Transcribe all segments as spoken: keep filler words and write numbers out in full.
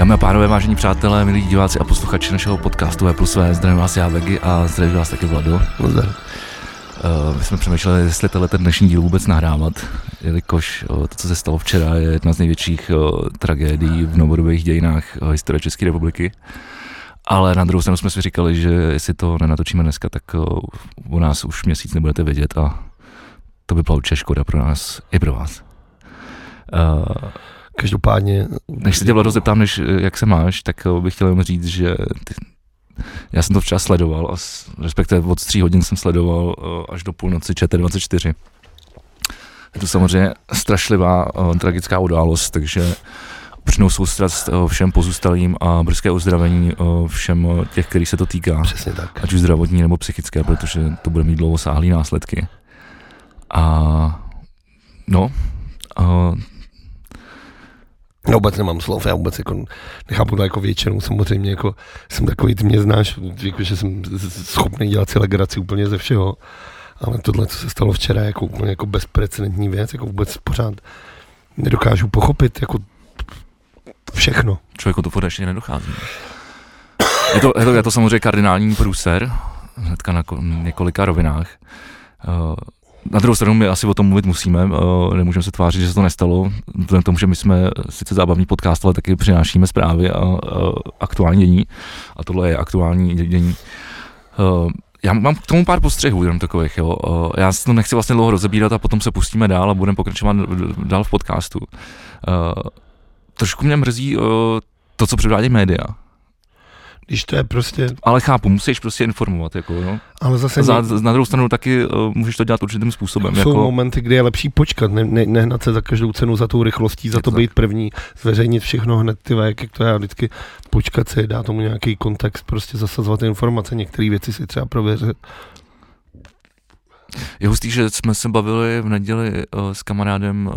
Dámy a pánové, vážení přátelé, milí diváci a posluchači našeho podcastu V plus V, zdravím vás já Vegy a zdravím vás taky Vlado. Zdar. Uh, my jsme přemýšleli, jestli tenhle dnešní díl vůbec nahrávat, jelikož uh, to, co se stalo včera, je jedna z největších uh, tragédií v novodobých dějinách uh, historie České republiky. Ale na druhou stranu jsme si říkali, že jestli to nenatočíme dneska, tak uh, o nás už měsíc nebudete vědět a to by byla určitě škoda pro nás i pro vás. Uh, Každopádně... Než se tě, Vlado, zeptám, než, jak se máš, tak bych chtěl jenom říct, že ty, já jsem to včas sledoval, a respektive od tří hodin jsem sledoval až do půlnoci Č T dvacet čtyři. Je to samozřejmě strašlivá, tragická událost, takže upřímnou soustrast všem pozůstalým a brzké uzdravení všem těch, kterých se to týká. Přesně tak. Ať už zdravotní nebo psychické, protože to bude mít dlouhosáhlý následky. A no... A, já vůbec nemám slov, já vůbec jako nechápu to jako většinou, samozřejmě jako jsem takový, ty mě znáš, jako, že jsem schopný dělat si legraci úplně ze všeho, ale tohle, co se stalo včera, je jako úplně jako bezprecedentní věc, jako vůbec pořád nedokážu pochopit jako všechno. Člověku to pořád ještě nedochází. Je to, je to, je to samozřejmě kardinální průser, hnedka na několika rovinách. Uh, Na druhou stranu my asi o tom mluvit musíme, nemůžeme se tvářit, že se to nestalo, vzhledem k tomu, že my jsme sice zábavní podcast, ale taky přinášíme zprávy a aktuální dění a tohle je aktuální dění. Já mám k tomu pár postřehů jenom takových, jo. Já si to nechci vlastně dlouho rozebírat a potom se pustíme dál a budeme pokračovat dál v podcastu. Trošku mě mrzí to, co předvádějí média. Když to je prostě... Ale chápu, musíš prostě informovat, jako jo. Ale zase... Za, na druhou stranu taky uh, můžeš to dělat určitým způsobem, jako... Jsou momenty, kdy je lepší počkat, ne, ne, nehnat se za každou cenu, za tou rychlostí, za to být první, zveřejnit všechno hned, ty vajek, jak to já vždycky počkat se, dá tomu nějaký kontext, prostě zasazovat informace, některé věci si třeba prověřit. Je hustý, že jsme se bavili v neděli uh, s kamarádem uh,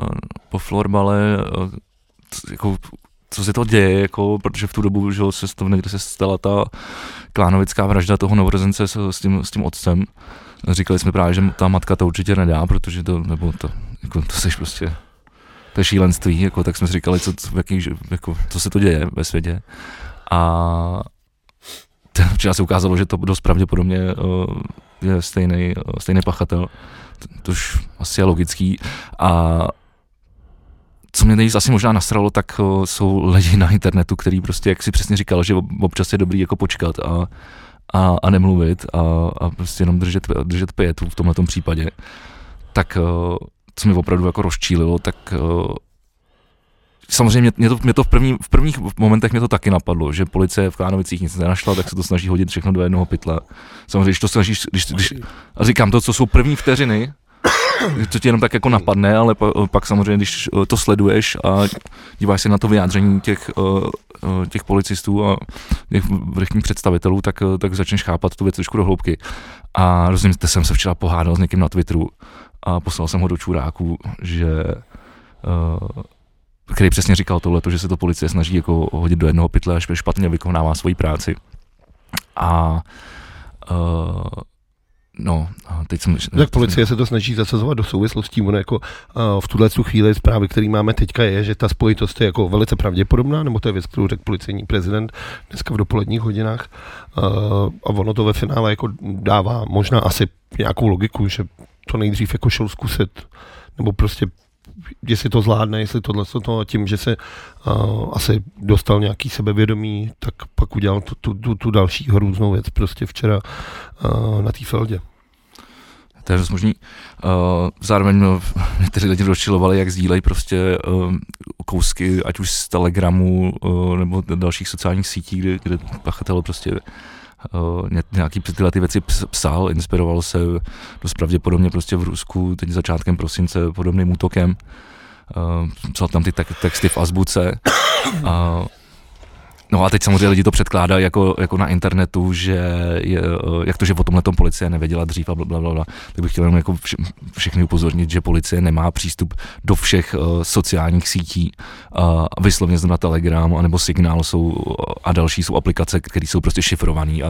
po florbale, uh, jako... co se to děje, jako, protože v tu dobu, že se to někde se stala ta klánovická vražda toho novorozence s, s, tím, s tím otcem. Říkali jsme právě, že ta matka to určitě nedá, protože to, nebo to, jako, to seš prostě, to je šílenství, jako, tak jsme si říkali, co, co, jaký, jako, co se to děje ve světě. A včera se ukázalo, že to dost pravděpodobně je stejný, stejný pachatel, to už asi je logický. A co mě nejvíc asi možná nasralo, tak o, jsou lidi na internetu, který prostě, jak si přesně říkal, že občas je dobrý jako počkat a, a, a nemluvit a, a prostě jenom držet, držet pětu v tomhletom případě. Tak o, co mě opravdu jako rozčílilo, tak o, samozřejmě mě to, mě to v, první, v prvních momentech mě to taky napadlo, že policie v Klánovicích nic nenašla, tak se to snaží hodit všechno do jednoho pytle. Samozřejmě, když to snažíš, když, když, a říkám to, co jsou první vteřiny, to ti jenom tak jako napadne, ale pak samozřejmě, když to sleduješ a díváš se na to vyjádření těch, těch policistů a těch vrchních představitelů, tak, tak začneš chápat tu věc trošku do hloubky. A rozumíte, jsem se včera pohádal s někým na Twitteru a poslal jsem ho do čuráku, že, který přesně říkal tohleto, že se to policie snaží jako hodit do jednoho pytle a špatně vykonává svoji práci. A no, teď jsem... Tak policie se to snaží zasazovat do souvislostí, ono jako v tuhle chvíli zprávy, který máme teďka je, že ta spojitost je jako velice pravděpodobná, nebo to je věc, kterou řekl policejní prezident dneska v dopoledních hodinách a ono to ve finále jako dává možná asi nějakou logiku, že to nejdřív jako šel zkusit, nebo prostě jestli to zvládne, jestli tohle to tím, že se uh, asi dostal nějaký sebevědomí, tak pak udělal tu, tu, tu, tu další hrůznou věc prostě včera uh, na té feldě. To je dost možný. Uh, zároveň no, někteří lidi rozčilovali, jak sdílejí prostě uh, kousky, ať už z Telegramu uh, nebo dalších sociálních sítí, kde, kde pachatel prostě Uh, nějaký tyhle ty věci psal, inspiroval se dost pravděpodobně prostě v Rusku, teď začátkem prosince podobným útokem. Uh, psal tam ty te- texty v Azbuce. Uh, no a teď samozřejmě lidi to předkládají jako, jako na internetu, že je, jak to, že o tomhletom policie nevěděla dřív a blablabla, tak bych chtěl jenom jako vš- všechny upozornit, že policie nemá přístup do všech uh, sociálních sítí. Uh, vyslovně znamená Telegram, anebo Signal jsou a další jsou aplikace, které jsou prostě šifrované a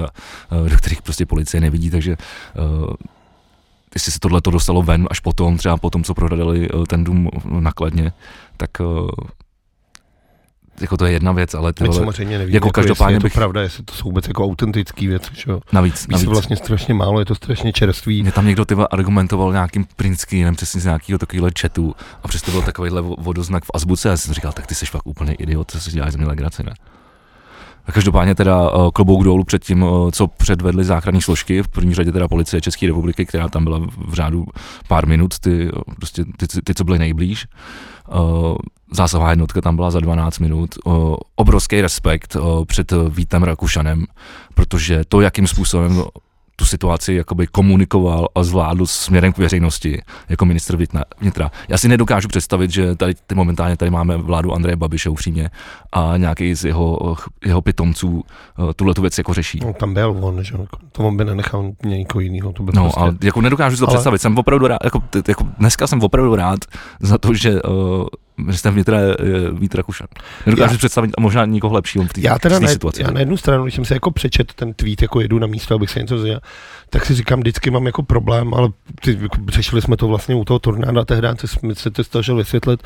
uh, do kterých prostě policie nevidí, takže uh, jestli se tohle to dostalo ven až potom, třeba potom, co prohradali uh, ten dům na Kladně, tak... Uh, jako to je jedna věc, ale ty vole, samozřejmě nevím, jako každopádně bych... je to pravda, jestli to jsou vůbec jako autentický věc, že jo. Navíc, navíc. Vlastně strašně málo, je to strašně čerstvý. Mě tam někdo tyhle argumentoval nějakým prinským, přesně z nějakého takovýhle chatu a přesto byl takovýhle vodoznak v Azbuce a já jsem říkal, tak ty jsi fakt úplně idiot, co si děláš ze mě legraci, ne? A každopádně teda klobouk dolů před tím, co předvedly záchranní složky, v první řadě teda policie České republiky, která tam byla v řádu pár minut, ty, prostě ty, ty, ty co byly nejblíž. Zásahová jednotka tam byla za dvanáct minut. Obrovský respekt před Vítem Rakušanem, protože to, jakým způsobem tu situaci jakoby komunikoval a zvládl směrem k veřejnosti jako ministr vnitra. Já si nedokážu představit, že tady momentálně tady máme vládu Andreje Babiše upřímně a nějaký z jeho, jeho pitomců tuhle tu věc jako řeší. No, tam byl on, že to on by nenechal někoho jiného. No, prostě... ale jako nedokážu si to ale... představit. Jsem opravdu rád, jako, jako dneska jsem opravdu rád za to, že uh, ministr vnitra je Vít Rakušan. Nedokážu já... představit a možná nikoho lepšího v té situaci. Já na jednu stranu, když jsem si jako přečet ten tweet, jako jedu na místo, abych se něco zjel, tak si říkám, vždycky mám jako problém, ale ty, jako, řešili jsme to vlastně u toho tornáda tehdy, co jsme se to snažili vysvětlit,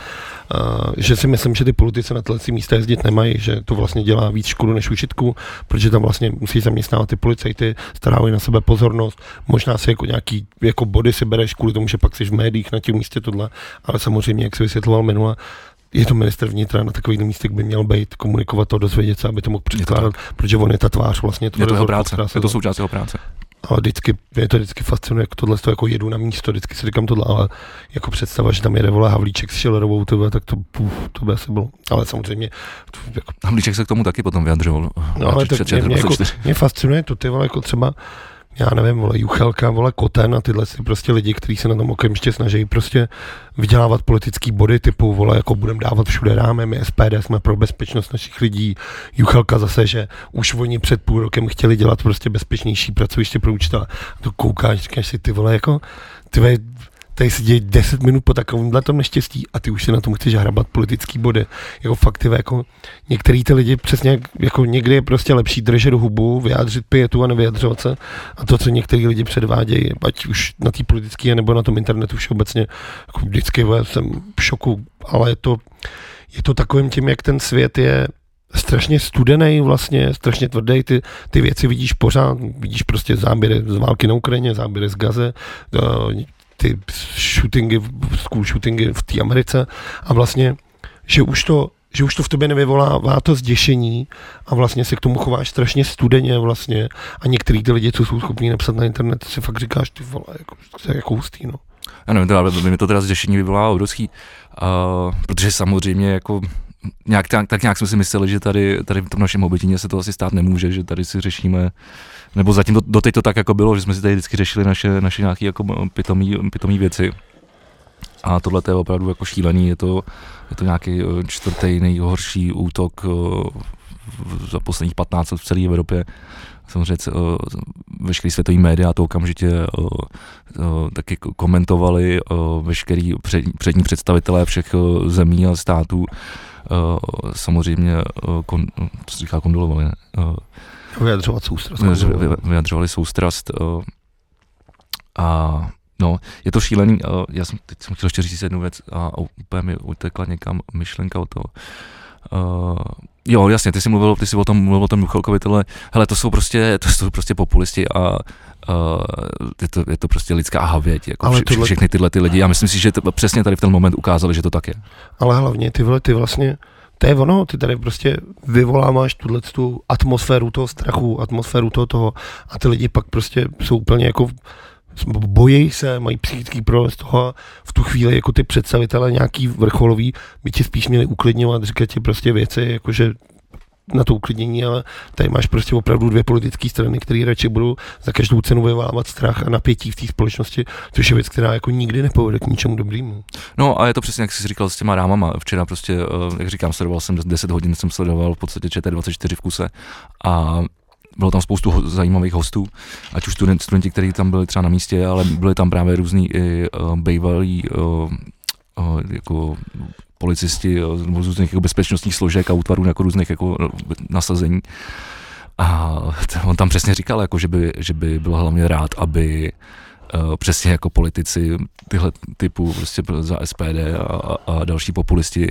uh, že si myslím, že ty politici na tyhle místa jezdit nemají, že to vlastně dělá víc škodu než užitku, protože tam vlastně musí zaměstnávat ty policajty, starávají na sebe pozornost, možná si jako nějaký jako body si bereš kvůli tomu, že pak jsi v médiích na tím místě tohle, ale samozřejmě, jak si vysvětloval minule, je to ministr vnitra, na takových místech by měl být, komunikovat to, dozvědět se, aby to mohl předkládat, protože on je ta tvář vlastně toho je to jeho práce, je to součást jeho práce. Ale vždycky, mě to vždycky fascinuje, jak tohle to jako jedu na místo, vždycky si říkám tohle, ale jako představa, že tam jede vole Havlíček s Šilerovou, tebe, tak to, půf, to by asi bylo, ale samozřejmě... To, jako... Havlíček se k tomu taky potom vyjadřoval. No ale tak mě, mě, jako, mě fascinuje to ty vole, jako třeba, já nevím, vole Juchelka, vole Koten a tyhle si prostě lidi, kteří se na tom okamžitě snaží prostě vydělávat politický body typu, vole, jako budeme dávat všude ráme, my S P D jsme pro bezpečnost našich lidí. Juchelka zase, že už oni před půl rokem chtěli dělat prostě bezpečnější pracoviště pro učitele. A to koukáš, říkáš si, ty vole, jako, ty vole, tady se děje deset minut po takovémhle tom neštěstí a ty už si na tom chceš hrabat politický body. Jako fakt, ty, jako některý ty lidi přesně, jako někdy je prostě lepší držet hubu, vyjádřit pietu a nevyjadřovat se. A to, co některý lidi předvádějí, ať už na té politické nebo na tom internetu všeobecně, jako vždycky jsem v šoku, ale je to, je to takovým tím, jak ten svět je strašně studený vlastně, strašně tvrdý, ty, ty věci vidíš pořád, vidíš prostě záběry z války na Ukrajině, záběry z Gaze, ty shootingy, school shootingy v té Americe a vlastně, že už to, že už to v tobě nevyvolává to zděšení a vlastně se k tomu chováš strašně studeně vlastně a některý ty lidi, co jsou schopní napsat na internet, si fakt říkáš, ty vole, jako, jako hustý, no. Já nevím, teda, ale mě to teda zděšení vyvolává obrovský, uh, protože samozřejmě jako nějak, tak, tak nějak jsme si mysleli, že tady, tady v tom našem hobitině se to asi stát nemůže, že tady si řešíme, nebo zatím to, doteď to tak jako bylo, že jsme si tady vždycky řešili naše, naše nějaké jako pitomí, pitomí věci. A tohle je opravdu jako šílený, je to, je to nějaký čtvrtý nejhorší útok za posledních patnáct let v celé Evropě. Samozřejmě veškerý světový média to okamžitě o, o, taky komentovali, o, veškerý před, přední představitelé všech o, zemí a států o, samozřejmě o, kon, to se říká kondolovali, ne? O, vyjadřovat soustrast. Vyjadřovali soustrast o, a no, je to šílený, o, já jsem teď jsem chtěl ještě říct jednu věc a úplně mi utekla někam myšlenka o toho. Uh, jo, jasně, ty jsi mluvil, ty jsi o tom mluvil o tom Juchelkovi, tohle, hele, to jsou prostě, to jsou prostě populisti a uh, je, to, je to prostě lidská havěť, jako vše, tohle... všechny tyhle ty lidi, já myslím si, že to, přesně tady v ten moment ukázali, že to tak je. Ale hlavně ty vole, ty vlastně, to je ono, ty tady prostě vyvoláváš tuhle tu atmosféru toho strachu, atmosféru toho toho a ty lidi pak prostě jsou úplně jako bojí se, mají psychický problém z toho a v tu chvíli jako ty představitelé nějaký vrcholový by ti spíš měli uklidňovat, říkat ti prostě věci, jakože na to uklidnění, ale tady máš prostě opravdu dvě politické strany, které radši budou za každou cenu vyvolávat strach a napětí v té společnosti, což je věc, která jako nikdy nepovede k ničemu dobrýmu. No a je to přesně, jak jsi říkal s těma rámama. Včera prostě, jak říkám, sledoval jsem deset hodin, jsem sledoval v podstatě Č T dvacet čtyři v kuse a bylo tam spoustu ho- zajímavých hostů, ať už student, studenti, kteří tam byli třeba na místě, ale byli tam právě různý i uh, bývalí uh, uh, jako policisti uh, různých jako bezpečnostních složek a útvarů jako různých jako nasazení. A on tam přesně říkal, jako, že, by, že by byl hlavně rád, aby přesně jako politici tyhle typu prostě za S P D a, a další populisti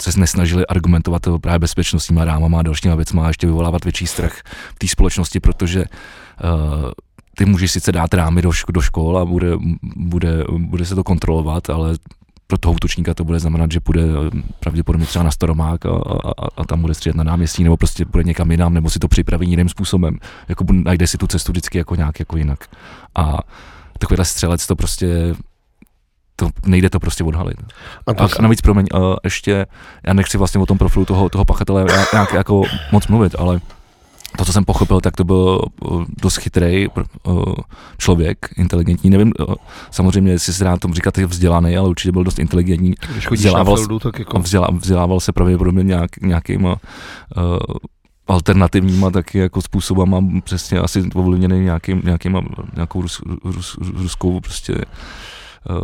se nesnažili argumentovat právě bezpečnostníma rámama a dalšíma věcma a ještě vyvolávat větší strach v té společnosti, protože uh, ty můžeš sice dát rámy do, šk- do škol a bude, bude, bude se to kontrolovat, ale pro toho útočníka to bude znamenat, že půjde pravděpodobně třeba na Staromák a, a, a tam bude střílet na náměstí, nebo prostě půjde někam jinam, nebo si to připraví jiným způsobem. Jako najde si tu cestu vždycky jako nějak jako jinak. A takovýhle střelec to prostě to nejde to prostě odhalit. A, to a, a navíc, promiň, uh, ještě, já nechci vlastně o tom profilu toho, toho pachatele nějak jako moc mluvit, ale to, co jsem pochopil, tak to byl dost chytrý člověk, inteligentní, nevím, samozřejmě, jestli se dá tomu říkat vzdělaný, ale určitě byl dost inteligentní. Když chodíš vzdělával, na feldu, tak jako... Vzdělával, vzdělával se pravděpodobně nějak, nějakýma uh, alternativníma taky jako způsobama, přesně asi ovlivněný nějakým, nějakýma, nějakou rus, rus, ruskou prostě uh,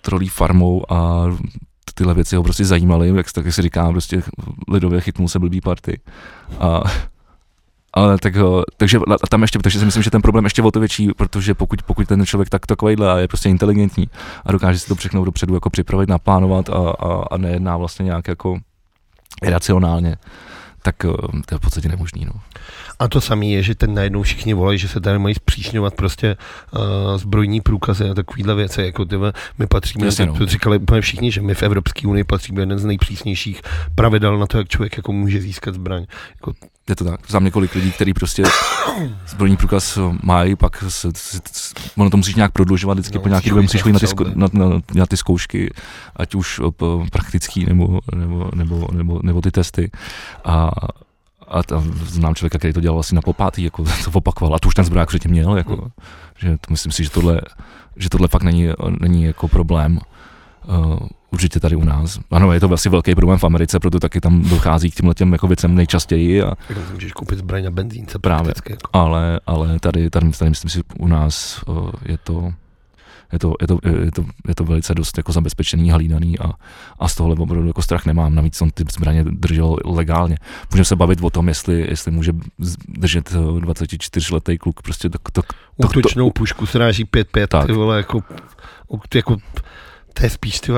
trolí farmou a tyhle věci ho prostě zajímaly, jak, jak se říká, prostě lidově chytnul se blbý party. A Ale tak, takže tam ještě, takže si myslím, že ten problém ještě o to větší, protože pokud, pokud ten člověk tak takovýhle je prostě inteligentní a dokáže si to všechno dopředu jako připravit, naplánovat a, a, a nejedná vlastně nějak jako iracionálně, tak to je v podstatě nemožný. No. A to samé je, že ten najednou všichni volají, že se tady mají zpříšňovat prostě uh, zbrojní průkazy a takovýhle věci, jako tyhle, my patříme, to no. Říkali úplně všichni, že my v Evropské unii patříme jeden z nejpřísnějších pravidel na to, jak člověk jako může získat zbraň. Jako, je to tak, znám několik lidí, kteří prostě zbrojní průkaz mají, pak se, se, se, ono to musíš nějak prodlužovat, vždycky no, po nějaký době musíš chodit na, na, na, na ty zkoušky, ať už praktický nebo, nebo, nebo, nebo, nebo ty testy. A, a tam znám člověka, který to dělal asi na popátý, jako to opakoval, a to už ten zbroják předtím měl, jako, že to myslím si, že tohle, že tohle fakt není, není jako problém. Uh, určitě tady u nás. Ano, je to asi velký problém v Americe, proto taky tam dochází k těmhletěm jako věcem nejčastěji. A můžeš koupit zbraň na benzínce právě, jako. Ale, ale tady, tady, tady myslím si, u nás uh, je to je to, je to, je to, je to velice dost jako zabezpečený, hlídaný a, a z tohohle opravdu jako strach nemám. Navíc on ty zbraně držel legálně. Můžeme se bavit o tom, jestli, jestli může držet dvacetičtyřletý kluk prostě to, to, to, to, útočnou pušku sráží pět pět, ty vole, jako, jako to je spíš, ty,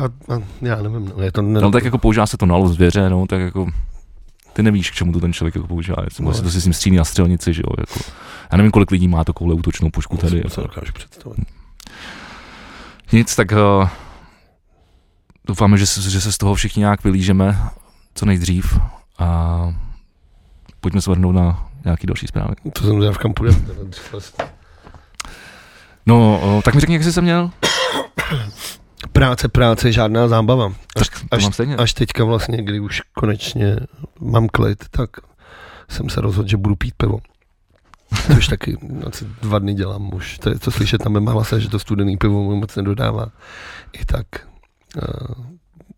já nevím, no, je to... Ne... Ale tak jako používá se to na lov zvěře, no, tak jako... Ty nevíš, k čemu to ten člověk jako používá, jestli no, to si s ním střílí na střelnici, že jo, jako... Já nevím, kolik lidí má takovou útočnou pušku tady. To se dokážu představit. Nic, tak... Uh, doufáme, že se, že se z toho všichni nějak vylížeme, co nejdřív, a... Pojďme se vrhnout na nějaký další zprávy. To jsem zjel, kam půjde. No, uh, tak mi řekni, jak jsi se měl? Práce, práce, žádná zábava. Až, až, až teďka vlastně, kdy už konečně mám klid, tak jsem se rozhodl, že budu pít pivo. Což taky asi dva dny dělám už. To je co slyšet na mém hlase, že to studený pivo mu moc nedodává. I tak uh,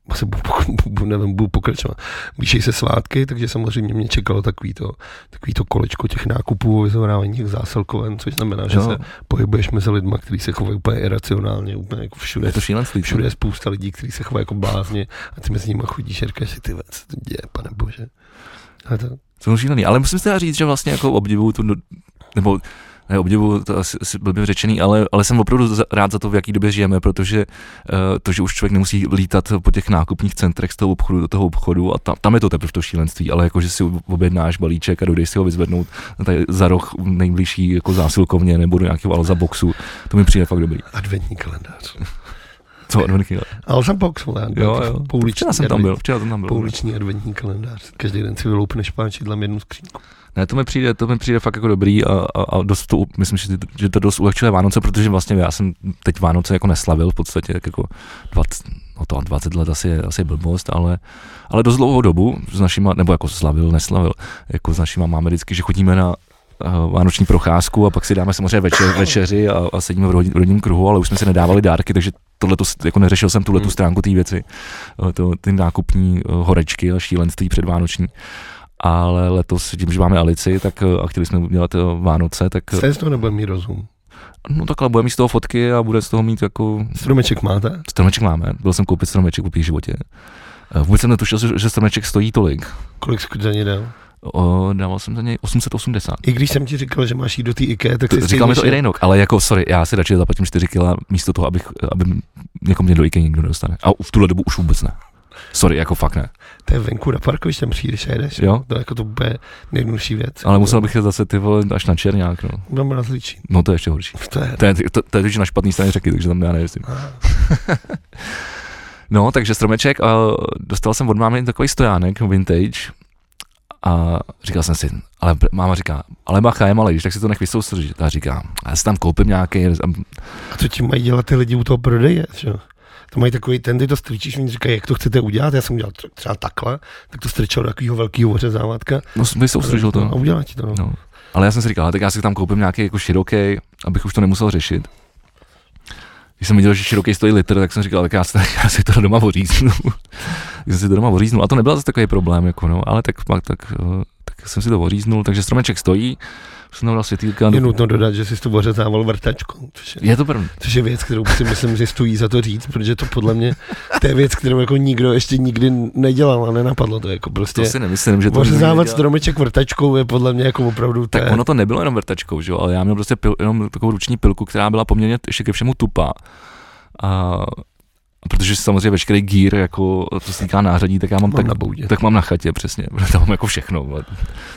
asi budu, budu, nevím, budu pokračovat. Blíží se svátky, takže samozřejmě mě čekalo takový to, takový to kolečko těch nákupů, vyzorávání těch zásilkoven, což znamená, že no. se pohybuješ mezi lidma, kteří se chovají úplně iracionálně, úplně jako všude. Je to šílenství. Všude je spousta lidí, kteří se chovají jako blázni a ty mezi nimi chodíš a říkáš si, ty věc, to děje, pane bože. A to... Jsou šílený, ale musím si teda říct, že vlastně jako obdivuju tu, nebo ne obdivu, to asi, asi byl by řečený, ale, ale jsem opravdu za, rád za to, v jaký době žijeme, protože uh, to, že už člověk nemusí lítat po těch nákupních centrech z toho obchodu do toho obchodu a tam, tam je to teprve to šílenství, ale jako, že si objednáš balíček a dojdeš si ho vyzvednout tady za roh nejbližší jako zásilkovně nebo do nějakého Alza Boxu, to mi přijde fakt dobrý. Adventní kalendář. Co adventní kalendář? Alza Box, vole, jo, jo. Pouliční, včera jsem tam byl, včera jsem tam byl. Pouliční adventní kalendář, každý den si vyloupneš páčidlem jednu skřínku. Ne, to mi přijde, to mi přijde fakt jako dobrý a, a, a dost to, myslím, že, že to dost ulehčuje Vánoce, protože vlastně já jsem teď Vánoce jako neslavil v podstatě, tak jako dvacet, no to dvacet let asi je, asi je blbost, ale, ale dost dlouhou dobu s našima, nebo jako slavil, neslavil, jako s našima máme vždycky, že chodíme na vánoční procházku a pak si dáme samozřejmě večer, večeři a, a sedíme v rodinném kruhu, ale už jsme si nedávali dárky, takže tohleto, jako neřešil jsem tuhletu stránku té věci, to, ty nákupní horečky a šílenství předvánoční. Ale letos, tím, že máme Alici, tak a chtěli jsme dělat Vánoce, tak... Jste z toho nebudeme mít rozum? No takhle, budeme mít z toho fotky a bude z toho mít jako... Stromeček máte? Stromeček máme, byl jsem koupit stromeček v úplném životě. Vůbec jsem netušil, že stromeček stojí tolik. Kolik za něj dal? O, dával jsem za něj osm set osmdesát. I když jsem ti říkal, že máš jít do té IKEA, tak si říkal mi to i Rejnok, ale jako sorry, já si radši zaplatím čtyři kila místo toho, abych, aby jako mě do IKEA nikdo nedostane. A v tuhle dobu už vůbec ne. Sorry, jako fakt ne. To je venku na parkovišti, tam přijdeš a jedeš. Jo? To jako to bude nejjednodušší věc. Ale musel to... bych je zase ty vole až na Černák, no. Mám na Zličín. No to je ještě horší. To je, to je, to, to je na špatný straně řeky, takže tam já nejezdím. No, takže stromeček, a dostal jsem od mámy takový stojánek vintage. A říkal jsem si, ale máma říká, ale bacha, je malý, tak si to nech vysoustržit. A říkám, já si tam koupím nějaký. A co ti mají dělat ty lidi u toho prodeje, že? To mají takový, ten, ty to strčíš, oni říkají, jak to chcete udělat, já jsem udělal třeba takhle, tak to strčil do takového velkého ořezávatka. No, vysoustružil to. A udělal ti to, no. No. Ale já jsem si říkal, tak já si tam koupím nějaký jako široký, abych už to nemusel řešit. Když jsem viděl, že široký stojí litr, tak jsem říkal, tak já si, já si to doma oříznu. Když jsem si to doma oříznul, a to nebyl zase takový problém, jako no, ale tak pak tak, tak jsem si to oříznul, takže stromeček stojí, jsem tam dal světýlka. Je no, nutno dodat, že jsi to ořezával vrtačkou, což je, je to první. Což je věc, kterou si myslím, že stojí za to říct, protože to podle mě, to je věc, kterou jako nikdo ještě nikdy nedělal a nenapadlo to jako prostě. To si nemyslím, že to ořezávat stromeček vrtačkou je podle mě jako opravdu té... Tak ono to nebylo jenom vrtačkou, že jo, ale já měl prostě pil, jenom takovou ruční pilku, která byla poměrně ještě ke všemu tupá. A protože samozřejmě veškerý gír, jako co se týká nářadí, tak já mám, mám tak, na boudě. Tak mám na chatě, přesně, tam mám jako všechno, tam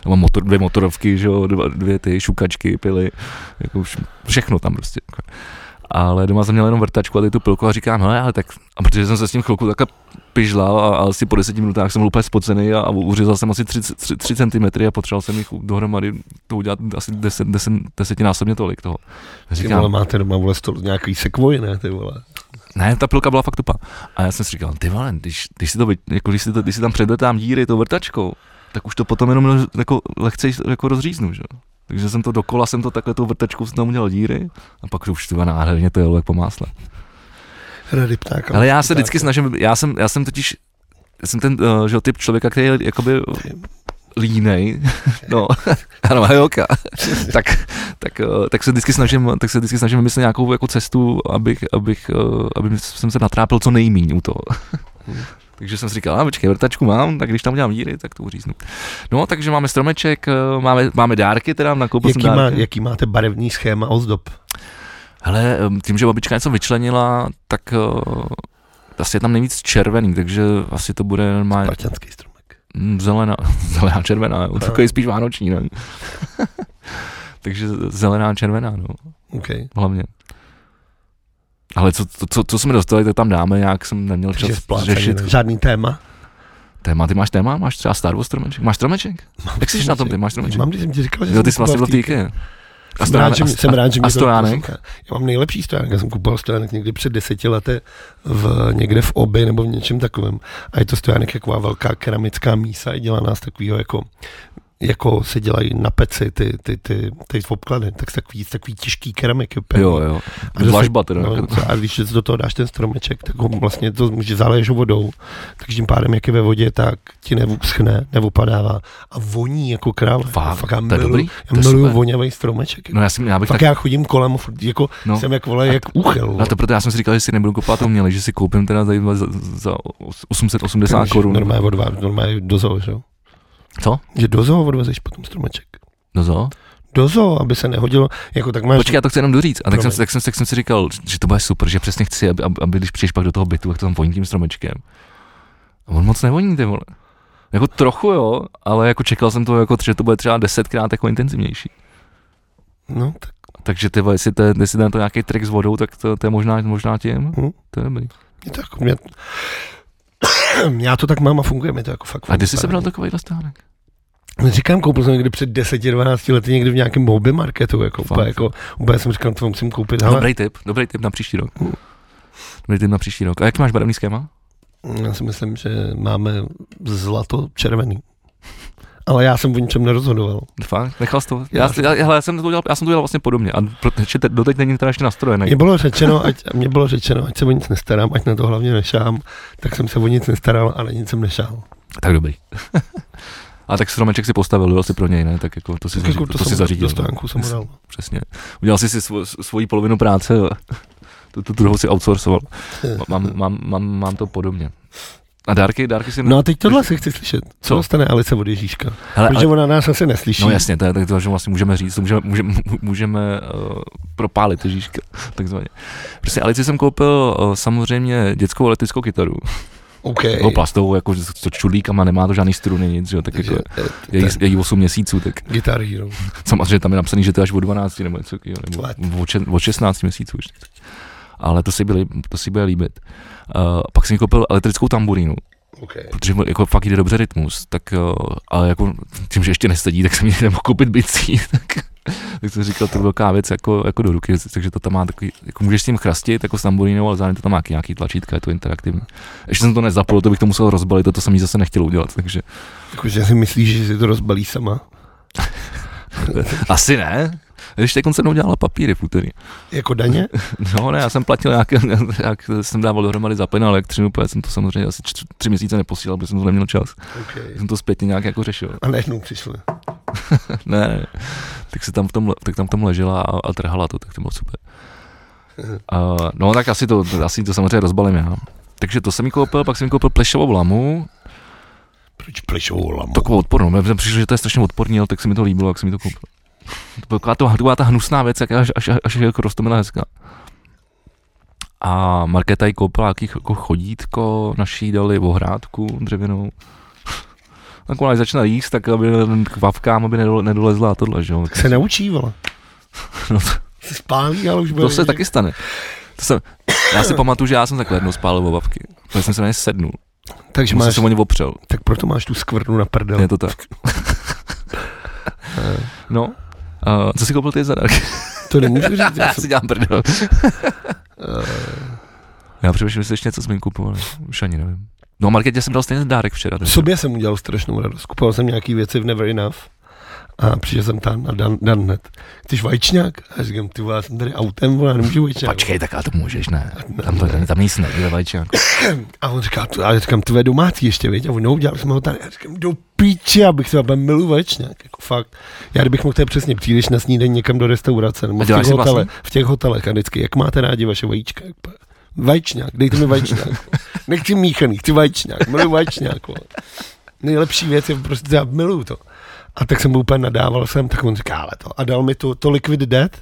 mám motor, dvě motorovky, že jo, dva, dvě ty šukačky, pily, jako všechno tam prostě. Ale doma jsem měl jenom vrtačku a tady tu pilku a říkám, hele, ale tak, a protože jsem se s tím chvilku takhle pižlal a, a asi po deseti minutách jsem byl úplně spocený a, a uřezal jsem asi tři centimetry a potřeboval jsem jich dohromady to udělat asi deset, deset, desetinásobně tolik toho. Říkám, ty vole, máte doma vole stolu nějaký sekvoj, ne, ty vole? Ne, ta pilka byla fakt tupá. A já jsem si říkal, ty vole, když, když si to, jako, když si to, když si tam předletám díry tou vrtačkou, tak už to potom jenom jako, lehce jako rozříznu, že? Takže jsem to dokola, jsem to takhle tou vrtačkou jsem tam udělal díry a pak už to nádherně to jelo jak po másle. Rady ptáka. Ale já se ptáka. Vždycky snažím, já jsem, já jsem totiž, já jsem ten že, typ člověka, který je jakoby línej, no, ano, majoka, tak, tak, tak se vždycky snažím, tak se vždycky snažím vymyslet nějakou jako cestu, abych, abych, abych jsem se natrápil co nejmíň u toho. Takže jsem si říkal, a počkej, vrtačku mám, tak když tam udělám díry, tak to uříznu. No, takže máme stromeček, máme, máme dárky, teda nakoupil jaký jsem dárky. Má, jaký máte barevný schéma ozdob? Hele, tím, že babička něco vyčlenila, tak uh, asi je tam nejvíc červený, takže asi to bude normálně... Spartanský stromek. Zelená, zelená červená, jo, takový spíš vánoční, ne? Takže zelená červená, no. Okay. Hlavně. Ale co, co, co jsme dostali, tak tam dáme, nějak jsem neměl čas řešit. Žádný téma? Téma, ty máš téma? Máš třeba Star Wars stromeček? Máš stromeček? Mám Jak jsi na tom, ty máš stromeček? Mám, když jsem ti říkal, že jo, ty jsi vlastně byl týky. A stojánek? Jsem rád, že, jsem rád, že a stojánek? Já mám nejlepší stojánek, já jsem kupoval stojánek někdy před deseti lety v, někde v Obi nebo v něčem takovém. A je to stojánek jaková velká keramická mísa, dělá nás takovýho jako... jako se dělají na peci ty, ty, ty, ty obklady, tak takový, takový těžký keramiky. Jo, jo, dlažba teda. No, a když do toho dáš ten stromeček, tak ho vlastně to může zaléžet vodou, takže tím pádem, jak je ve vodě, tak ti neuschne, neopadává a voní jako krále. Fakt, já miluju, já miluju voněvej stromeček. No, já, jsem, já, bych tak... já chodím kolem, jako no, jsem jak vole, jak úchel. A to proto já jsem si říkal, že si nebudu koupit to umělej, že si koupím teda tady za, za osm set osmdesát korun. Normálně odvá, normálně dozor, že jo? Co? Že do zoo odvezeš potom stromeček. Do zoo? Do zoo, aby se nehodilo, jako tak máš... Počkej, já to chci jenom doříct. A tak jsem, tak, jsem, tak jsem si říkal, že to bude super, že přesně chci, aby, aby když přijdeš pak do toho bytu, jak to tam voní tím stromečkem. A on moc nevoní, ty vole. Jako trochu jo, ale jako čekal jsem to, jako, že to bude třeba desetkrát jako intenzivnější. No, tak. Takže ty vole, jestli jsi na to nějaký trik s vodou, tak to, to je možná, možná tím. Hmm. To je dobrý. Je to jako mě... Já to tak mám a funguje mi to jako fakt. A kde jsi sebral takovýhle stánek? Říkám, koupil jsem někdy před deseti dvanácti lety někdy v nějakém hobby marketu, jako úplně, jako, úplně jsem říkal, to musím koupit. Hele. Dobrý tip, dobrý tip na příští rok. Hmm. Dobrý tip na příští rok. A jak máš barevný schéma? Já si myslím, že máme zlato červený. Ale já jsem o ničem nerozhodoval. Fakt? Nechal jsi to? Já, já, já, já, jsem to udělal, já jsem to dělal vlastně podobně a doteď není teda ještě nastrojený. Mně bylo řečeno, ať, mě bylo řečeno, ať se o nic nestarám, ať na to hlavně nešám, tak jsem se o nic nestaral a na nic jsem nešál. Tak dobrý. A tak stromeček si postavil, udělal si pro něj, ne? Tak jako to si, tak zařídil, to to si zařídil. Do stánku jsem dal. Přesně. Udělal jsi si svo, svoji polovinu práce, tu druhou si outsourcoval. Mám, mám, mám, mám to podobně. A dárky, dárky si... No a teď tohle si chci slyšet. Co dostane Alice od Ježíška? Hele, protože ale... ona nás asi neslyší. No jasně, to je to, že vlastně můžeme říct, můžeme, můžeme, můžeme uh, propálit Ježíška, takzvaně. Prostě Alice jsem koupil uh, samozřejmě dětskou elektrickou kytaru. Okay. Nebo plastovou, jako co čudlíkama, nemá to žádný struny, nic, že jo, tak jako je, je jí osm měsíců, tak... Guitar Hero. Samozřejmě tam je napsaný, že to je až od dvanácti nebo něco, jo, nebo od šestnácti měsíců už. Ale to si, byli, to si bude líbit. Uh, pak jsem koupil elektrickou tamburínu, okay. Protože jako fakt jde dobře rytmus, tak, uh, ale jako tím, že ještě nesedí, tak jsem ji nemohl koupit bicí, tak, tak jsem říkal, to je velká věc jako, jako do ruky, takže to tam má takový, jako můžeš s tím chrastit jako s tamburínou, ale zároveň to tam má nějaký tlačítka, je to interaktivní. Ještě jsem to nezapnul, to bych to musel rozbalit, to, to jsem jí zase nechtěl udělat, takže... Takže si myslíš, že si to rozbalí sama? Asi ne. Když teď se mnou dělala papíry v úterý. Jako daně? No ne, já jsem platil nějak, jak jsem dával dohromady za plyn a elektřinu, protože jsem to samozřejmě asi čtyři, tři měsíce neposílal, protože jsem to neměl čas. Okay. Jsem to zpětně nějak jako řešil. A najednou přišli. ne, ne, tak se tam v tom, tak tam v tom ležela a, a trhala to, tak to bylo super. Uh, no tak asi to, asi to samozřejmě rozbalím já. Takže to jsem mi koupil, pak jsem mi koupil plešovou lamu. Proč plešovou lamu? Takovou odpornou, já jsem přišel, že to je strašně odporný, ale tak se mi to líbilo, jak jsem mi to koupil. To byla to, to byla ta hnusná věc, jak až, až, až jako roztomila hezká. A Markéta jí koupila jaký chodítko, naší dali ohrádku dřevěnou. Tak ona začne jíst, tak aby k vavkám, aby nedole, nedolezla a tohle, že jo. Tak se naučí, vole. No to, se spálí, ale už bude. To se taky stane. To jsem, já si pamatuju, že já jsem takhle jednou spálil vavky. Protože jsem se na ně sednul. Takže máš, jsem o ně opřel. Tak proto máš tu skvrnu na prdel. Je to tak. No. Uh, co si koupil ty za dárky? To nemůžu říct. Já, já si dělám prdel. uh... Já přemýšlím, že ještě něco jsme jim kupovali. Už ani nevím. No a Markétě jsem dal stejný dárek včera. V sobě jsem udělal strašnou radost. Kupoval jsem nějaký věci v Never Enough a přišel jsem tam na Dan, Dan hned. Chceš vajčňák? A říkám, ty vole, já jsem tady autem, vole, nemůžu vajčňák. Počkej, tak ale to můžeš, ne? Tam, to, tam nic nejde vajčňák. A on říká, to, já říkám, tvé domácí ještě, víš? A on, no, dělal jsem ho tady. Já říkám, do píče, abych se vám milu vajčňák, jako fakt. Já bych mohl tady přesně přijdeš na snídaní někam do restaurace, nebo v těch, hotele, v těch hotelech a vždycky, jak máte rádi vaše vajíčka? Vajčňák, dejte mi vajčňák. Nechci míchaný, chci vajčňák, miluji vajčňák. Vole. Nejlepší věc je prostě, já miluju to. A tak jsem byl úplně nadával jsem, tak on říká, ale to. A dal mi to, to Liquid Death,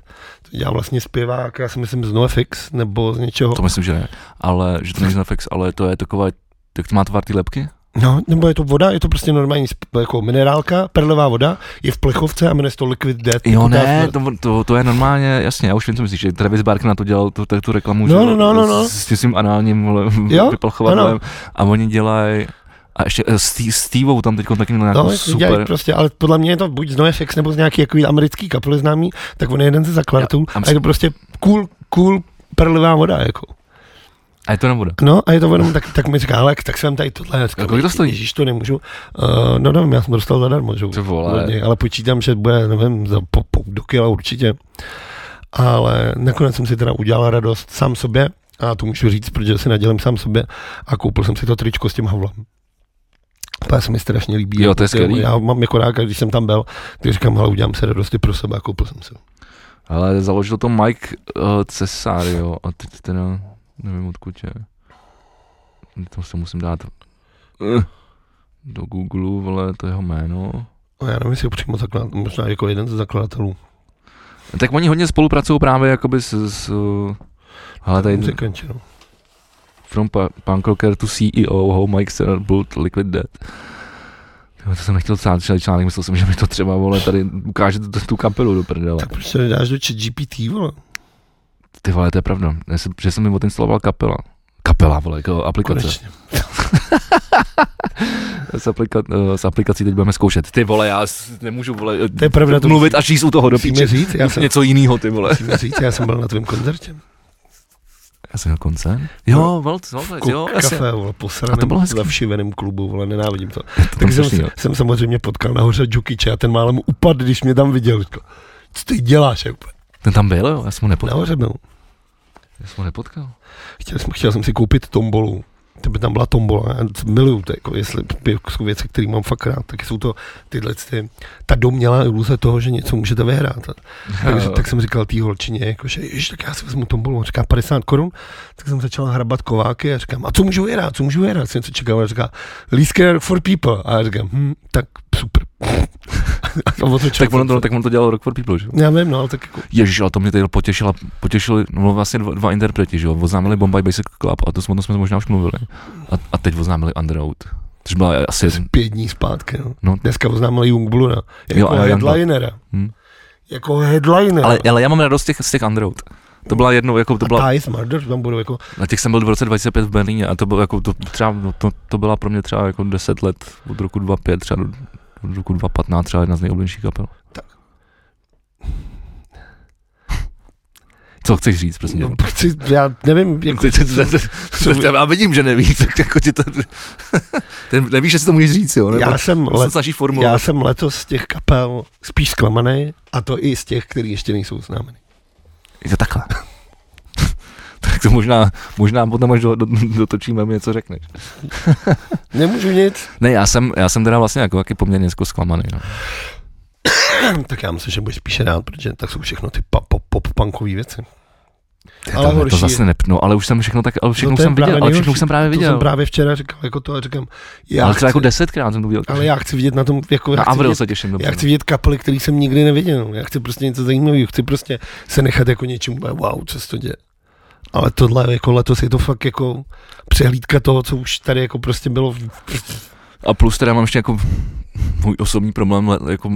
to dělá vlastně zpěvák, já si myslím z NoFX, nebo z něčeho. To myslím, že ne, ale, že to není z NoFX, ale to je taková, tak to má tvar ty lepky? No, nebo je to voda, je to prostě normální jako minerálka, perlová voda, je v plechovce a jmenuje to Liquid Death. Jo ne, to, to, to je normálně, jasně, já už vím, co myslíš, že Travis Barker na to dělal tu, tu reklamu no, no, no, no, no. S, s tím análním vyplchovatelem a oni dělají... A ještě s Steveou tam teď taky měl nějakou no, super... prostě, ale podle mě je to buď z NoFX nebo z nějaký jako americký kapely známý, tak on je jeden ze zakladatelů a je to prostě cool, cool perlivá voda, jako. A je to nevoda. No a je to jenom, tak, tak mi říká, ale tak jsem tady tohle. Říká, kolik to stojí? Ježíš, to nemůžu. Uh, no nevím, já jsem dostal zadarmo, že? To vole. Ale počítám, že bude, nevím, za po, po, do kila určitě. Ale nakonec jsem si teda udělal radost sám sobě, a to můžu říct, protože si nadělím sám sobě, a koupil jsem si to tričko s tím havlem. To se mi strašně líbí. Jo, to je skvělý. Já mám jako rád, když jsem tam byl, tak říkám, hele, udělám se radosti pro sebe a koupil jsem se. Ale založil to Mike uh, Cesar, jo, a teď teda, nevím odkud je. To se musím dát uh, do Google, vole, to jeho jméno. No, já nevím, jestli ho přímo zaklad, možná jako jeden ze zakladatelů. Tak oni hodně spolupracují právě jakoby s... s uh, hele, tady... From punk rocker to C E O, how Mike Sennart built Liquid Death. To jsem nechtěl psát celý článek, myslel jsem, že mi to třeba, vole, tady ukáže tu, tu kapelu do prdele. Tak proč to dáš do ChatGPT, vole? Ty vole, to je pravda, že jsem mi odinstaloval kapela. Kapela, vole, jako aplikace. Konečně. S, aplika, s aplikací teď budeme zkoušet. Ty vole, já nemůžu, vole, to je pravda, to mluvit musí, až jíst u toho do píče. Říct, já jsem, něco jiného, ty vole. Musíme říct, já jsem byl na tvém koncertě. Já jsem na koncert? Jo, Valc, Valc, jo. Kafe, vole, posraném, zavšiveném klubu, vole, nenávidím to. to tak jsem, jsem samozřejmě potkal nahoře Džukiče a ten málem upadl, když mě tam viděl. Co ty děláš, je úplně? Ten tam byl, jo, já jsem ho nepotkal. Nahoře byl. Já jsem ho nepotkal. Chtěl jsem, chtěl jsem si koupit tombolu. To by tam byla tombola, já miluju to, jako jestli jsou věci, které mám fakt rád, tak jsou to tyhle, ty, ta domnělá iluze toho, že něco můžete vyhrát. Takže, tak jsem říkal té holčině, jako, že ježiš, tak já si vezmu tombolu, říká padesát korun, tak jsem začal hrabat kováky a říkám, a co můžu vyhrát, co můžu vyhrát, jsem se čekal a říká, Leasker for People, a já říkám, hm, tak super. tak, ono to, tak ono to dělalo Rock for People, že jo? Já vím, no, ale tak jako... Ježiš, ale to mě tady potěšilo, potěšili, no vlastně dva, dva interpreti, že jo? Oznámili Bombay Bicycle Club, a to jsme, to jsme možná už mluvili. A, a teď oznámili Underworld. Což byla asi... Pět dní zpátky, no. no. Dneska oznámili Jungbluda. Jako headlinera. Hm? Jako headlinera. Ale, ale já mám radost těch, z těch Underworld. To byla jednou, jako to byla... A Ties Murder, tam budou jako... Na těch jsem byl v roce dvacet pět v Berlíně a to bylo jako, to třeba, no, to, to byla pro mě třeba jako deset let, od roku dvacet pět třeba do... V roku dvacet patnáct třeba jedna z nejoblíbenějších kapel. Tak. Co chceš říct, prosím? No, chci, já nevím, jako... Já vidím, že neví, tak jako ti to... Nevíš, jestli to můžeš říct, jo? Já jsem, let, já jsem letos z těch kapel spíš zklamaný, a to i z těch, který ještě nejsou oznámený. Je to takhle. Tak to možná, možná potom až do, do, dotočíme, mi něco řekneš. Nemůžu nic. Ne, já jsem, já jsem teda vlastně jako taky poměrně zklamaný. No. Tak já myslím, že budeš spíše rád, protože tak jsou všechno ty pop-punkový věci. Ty, ale horší. To zase ne, no, ale už jsem všechno tak, ale všechno no, jsem viděl, ale všechno jsem právě viděl. To jsem právě včera říkal jako to a říkám, já ale chci, jako desetkrát jsem to viděl. Ale já chci vidět na tom, jako já chci vidět, se těším, já chci vidět kapely, který jsem nikdy neviděl. Já chci prostě něco zajímavého, chci prostě se nechat jako něčím, wow, co se to děje. Ale tohle jako letos je to fakt jako přehlídka toho, co už tady jako prostě bylo. A plus teda mám ještě jako můj osobní problém jako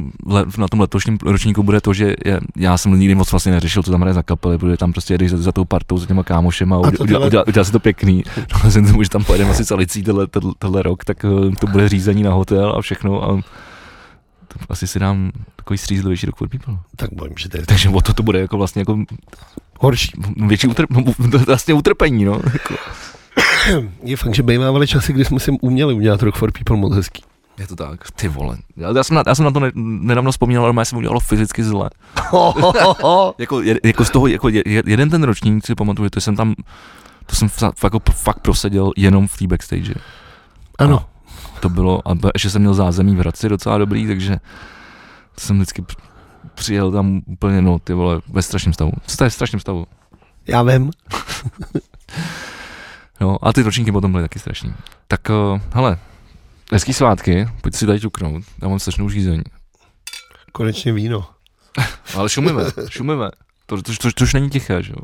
na tom letošním ročníku bude to, že já jsem nikdy moc vlastně neřešil, co tam hraje za kapely, protože tam prostě jedeš za, za tou partou, za těma kámošema a, a udělá, udělá, udělá se to pěkný. No, jsem tomu, že tam pojedeme asi celicí tenhle, tenhle rok, tak to bude řízení na hotel a všechno a asi si dám takový střízlivější Rock for People. Tak bojím, že tady... Takže o to to bude jako vlastně jako... Horší. Větší utrp, vlastně utrpení, no. Je fakt, že bejmávali časy, kdy jsme si uměli udělat Rock for People moc hezký. Je to tak, ty vole. Já, já, jsem, na, já jsem na to ne, nedávno vzpomínal, ale já jsem udělalo fyzicky zle. jako, je, jako z toho, jako je, jeden ten ročník si pamatuju, že to jsem tam, to jsem fakt, jako, fakt proseděl jenom v té backstage. Ano. A to bylo, a ještě jsem měl zázemí v Hradci docela dobrý, takže jsem vždycky... Přijel tam úplně, no ty vole, ve strašném stavu. Co to je v strašném stavu? Já vím. No a ty ročníky potom byly taky strašný. Tak uh, hele, hezký svátky, pojď si tady ťuknout, já mám strašnou žízeň. Konečně víno. Ale šumíme, šumíme. To, to, to, to už není tiché, že jo?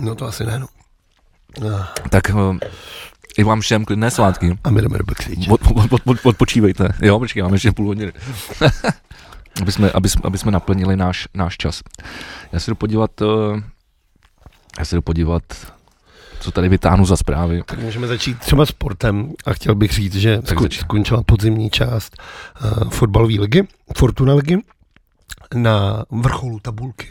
No to asi ne, no. Ah. Tak... Uh, i vám všem klidné svátky. A my jdeme do backstage. Od, od, od, od, odpočívejte. Jo, počkej, máme ještě půl hodiny. aby, jsme, aby, aby jsme naplnili náš, náš čas. Já se jdu podívat, já se jdu podívat, co tady vytáhnu za zprávy. Tak můžeme začít třeba sportem a chtěl bych říct, že skonč, skončila podzimní část uh, fotbalové ligy, Fortuna ligy, na vrcholu tabulky.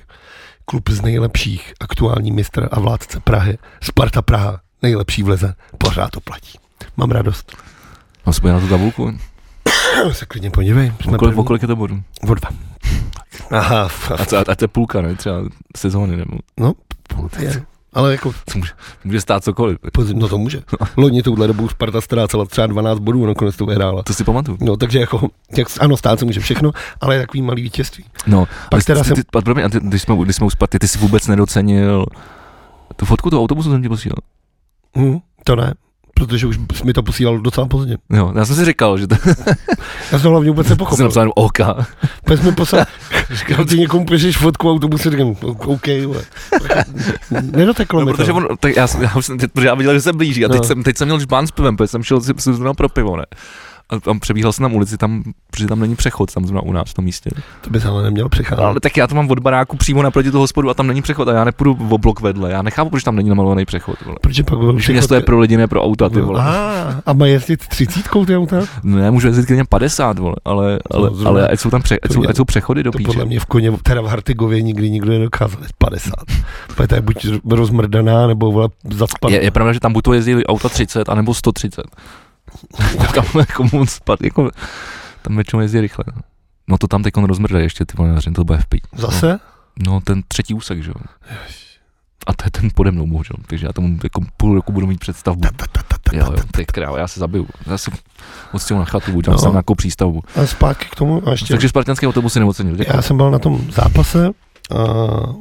Klub z nejlepších, aktuální mistr a vládce Prahy, Sparta Praha. Nejlepší vleze, pořád to platí. Mám radost. Mám se na tu tabulku? Se klidně podívej. O kolik je to bodů? O dva. Aha. A, co, a, a to je půlka, ne? Třeba sezóny nebo? No, půlka je. Ale jako... Může, může stát cokoliv. No to může. Loni touhle dobou Sparta ztrácela třeba dvanáct bodů, nakonec to vyhrála. To si pamatuju. No takže jako, jak, ano, stát se může všechno, ale je takový malý vítězství. No, pak teda jsem... Promiň, když jsme u Sparty, ty jsi vůbec nedocenil tu fotku toho autobusu, jsem ti posílal. Hmm, to ne, protože už mi to posílalo docela pozdě. Jo, já jsem si říkal, že to... já jsem hlavně vůbec nepochopil. Jsem napsal jenom OK. Pak jsme poslali, říkám, ty někomu pěšeš fotku autobusu, říkám, OK, ule. Nedoteklo no, mi protože to. On, tak já, já, jsem, protože já viděl, že se blíží a teď, no. jsem, teď jsem měl žbán s pivem, protože jsem šel jsem znamenal pro pivo, ne? A tam přebíhal jsem na ulici, tam, protože tam není přechod, tam znamená u nás v tom místě. To bys ale neměl přechod. Ale tak já to mám od baráku přímo naproti toho hospodu a tam není přechod a já nepůjdu o blok vedle. Já nechápu, proč tam není namalovaný přechod. Proč pak byl přechod? Město je pro lidi, ne pro auta, ty vole. A, a má jezdit třicítkou ty auta? Ne, můžu jezdit klidně padesát, vole, ale, ale, no, ale ať jsou tam pře, ať jsou, ať jsou přechody do píče. To podle mě v koně, teda v Hartigově nikdy nikdo nedokázal padesát. To je buď rozmrdaná, nebo vole, zacpaná. Je, je pravda, že tam buď to jezdí auta třicet, anebo sto třicet. Tam jako moc spad, jako, tam většinou jezdí rychle. No to tam teď on rozmrdá ještě, ty vole, to bude v pít. Zase? No, no ten třetí úsek, že jo. A to je ten pode mnou bohužel, takže já tomu jako půl roku budu mít představbu. Jo, jo, to je král, já se zabiju. Já se odstěhu na chatu, udělám no. Jsem nějakou přístavbu. A zpátky k tomu a ještě. Takže spartanské autobusy neocenil. Děkuji. Já jsem byl na tom zápase a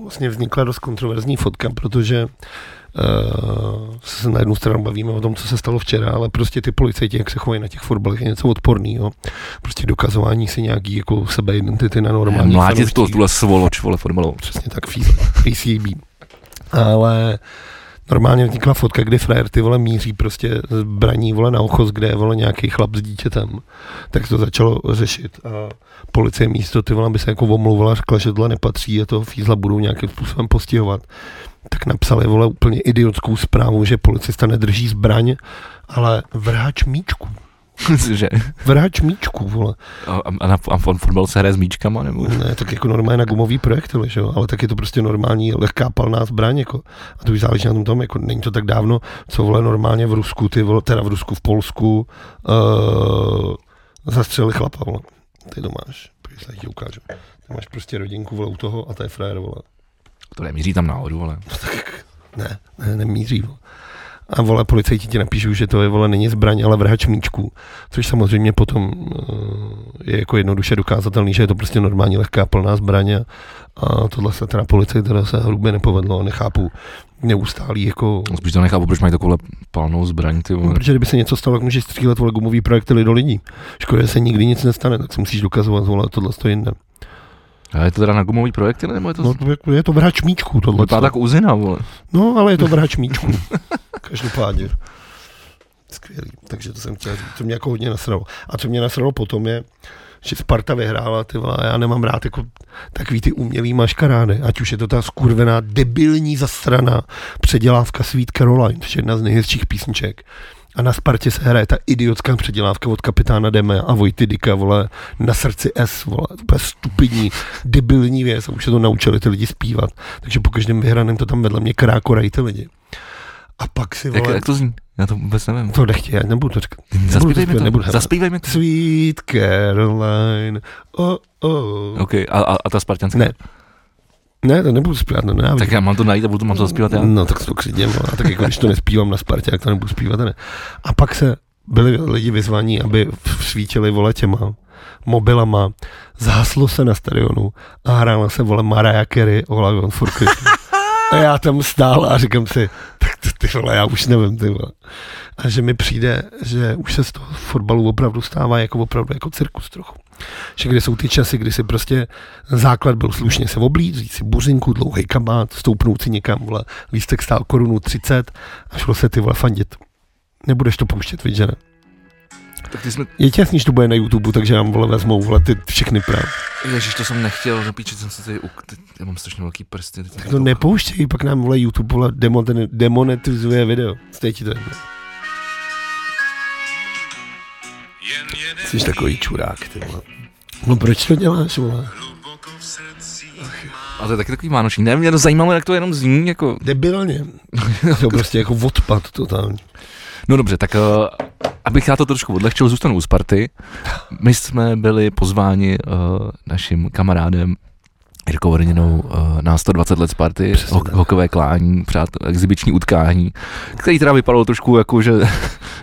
vlastně vznikla dost kontroverzní fotka, protože Uh, se na jednu stranu bavíme o tom, co se stalo včera, ale prostě ty policajti, jak se chovají na těch fotbalech, je něco odporného. Prostě dokazování si nějaký jako sebeidentity na normální fanoušky. Mlátit to tuhle svoloč, vole, fotbalovou. Přesně tak, P C B. Ale normálně vznikla fotka, kdy frajer ty vole míří prostě zbraní vole na ochoz, kde je vole nějaký chlap s dítětem. Tak to začalo řešit a policie místo ty vole by se jako omlouvala, řekla, že tohle nepatří a toho fízla budou nějakým způsobem postihovat. Tak napsali vole úplně idiotskou zprávu, že policista nedrží zbraň, ale vrhač míčků. Cože? Vrhač míčků, vole. A, a, a fotbal se hraje s míčkama, nebo? Ne, tak jako normálně na gumový projektily, že jo, ale tak je to prostě normální lehká palná zbraň, jako. A to už záleží na tom tom, jako není to tak dávno, co vole normálně v Rusku, ty vole, teda v Rusku, v Polsku, uh, zastřeli chlapa, vole. Ty to máš, protože ti ukážu. Ty máš prostě rodinku, vole, u toho a to je frajer, vole. To nemíří tam náhodou, ale... Ne, ne, nemíří. Vole. A vole, policajti ti napíšou, že to je, vole, není zbraň, ale vrhač míčků. Což samozřejmě potom uh, je jako jednoduše dokázatelný, že je to prostě normální lehká plná zbraň. A tohle se teda policie teda se hrubě nepovedlo. Nechápu, neustálý jako... Spíš to nechápu, proč mají takovou palnou zbraň, ty vole. No, protože kdyby se něco stalo, tak můžeš střílet, vole, gumový projektily do lidí. Škoda, že se nikdy nic nestane, tak se musíš dokazovat, vole, tohle stojí jinde. A je to teda na gumový projektily, nebo je to... No, je to vrhač míčků, tohle. To je tak uzina, vole. No, ale je to vrhač míčků. Každopádně. Skvělý. Takže to jsem chtěl říct. To mě jako hodně nasralo. A co mě nasralo potom je, že Sparta vyhrála, ty vole, já nemám rád jako takový ty umělý maškarády. Ať už je to ta skurvená, debilní zasraná předělávka Sweet Caroline, což je jedna z nejhezčích písniček. A na Spartě se hraje ta idiotská předělávka od kapitána Deme a Vojty Dyka, vole, Na srdci S, vole, úplně stupidní, debilní věc a už se to naučili ty lidi zpívat. Takže po každém vyhraném to tam vedle mě krákorají ty lidi. A pak si, vole... Jak, jak to zní? Já to vůbec nevím. To nechtěj, já nebudu to říkat. Zaspívej mi to, nebudu zaspívej mi to. Sweet Caroline, oh, oh. Ok, a, a, a ta spartianská? Ne. Ne, to nebudu zpívat, no nenávidím. Tak já mám to najít a budu to, mám to zaspívat já. No tak to křidím, a tak jako když to nespívám na Spartě, tak to nebudu zpívat, ne. A pak se byli lidi vyzvaní, aby svítili, vole, těma mobilama, zhaslo se na stadionu a hrála se, vole, Mariah Carey o Love on for Christmas. A já tam stál a říkám si, tak to, ty vole, já už nevím, ty vole. A že mi přijde, že už se z toho fotbalu opravdu stává jako opravdu jako cirkus trochu. Že kde jsou ty časy, kdy si prostě základ byl slušně se oblít, říct si buřinku, dlouhý kabát, stoupnout si někam, vole, lístek stál korunu třicet a šlo se, ty vole, fandit. Nebudeš to pouštět, víš, že ne? Tak ty jsme... Je těsný, že to bude na YouTube, takže nám, vole, vezmou, vole, ty všechny práv. Ježiš, to jsem nechtěl, napíčet jsem se tady, u... já mám strašně velký prsty. Tak to nepouštěj, pak nám, vole, YouTube, vole, demonetizuje video. Stejně ti to jedno. Jsi takový čurák, ty vole. No proč to děláš, vole? A to je taky takový vánoční. Ne, mě to zajímalo, jak to jenom zní, jako... Debilně. To prostě jako odpad totální. No dobře, tak uh, abych já to trošku odlehčil, zůstanu u Sparty. My jsme byli pozváni uh, naším kamarádem Jirkou Vrněnou uh, na sto dvacet let Sparty, ho- hokové klání, přátel, exibiční utkání, který teda vypadalo trošku jako, že,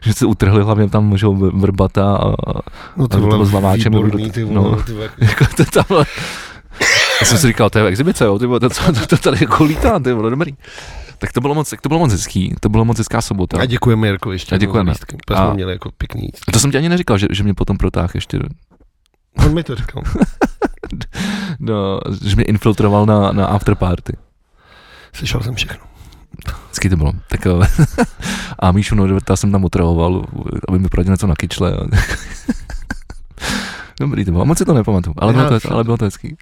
že se utrhli hlavně tam, že Vrbata a, no to a bylo zlamáčem. Výborný, ty vole, ty vole. No, já jsem si říkal, to je v exibice, jo, ty vole, to, to, to tady jako lítá, ty vole, dobrý. Tak to bylo moc, to bylo moc hezký, to bylo moc hezká sobota. A děkujeme, Jirko, ještě. A děkujeme. Protože jsme měli jako pěkný lístky. To jsem ti ani neříkal, že, že mě potom protáhl ještě. On mi to říkal. No, že mě infiltroval na, na afterparty. Slyšel jsem všechno. Vždycky to bylo. Tak, a Míšu Norberta jsem tam otravoval, aby mi proděl něco na kyčle. Dobrý to bylo, moc si to nepamatuju, ale, ale bylo to hezký.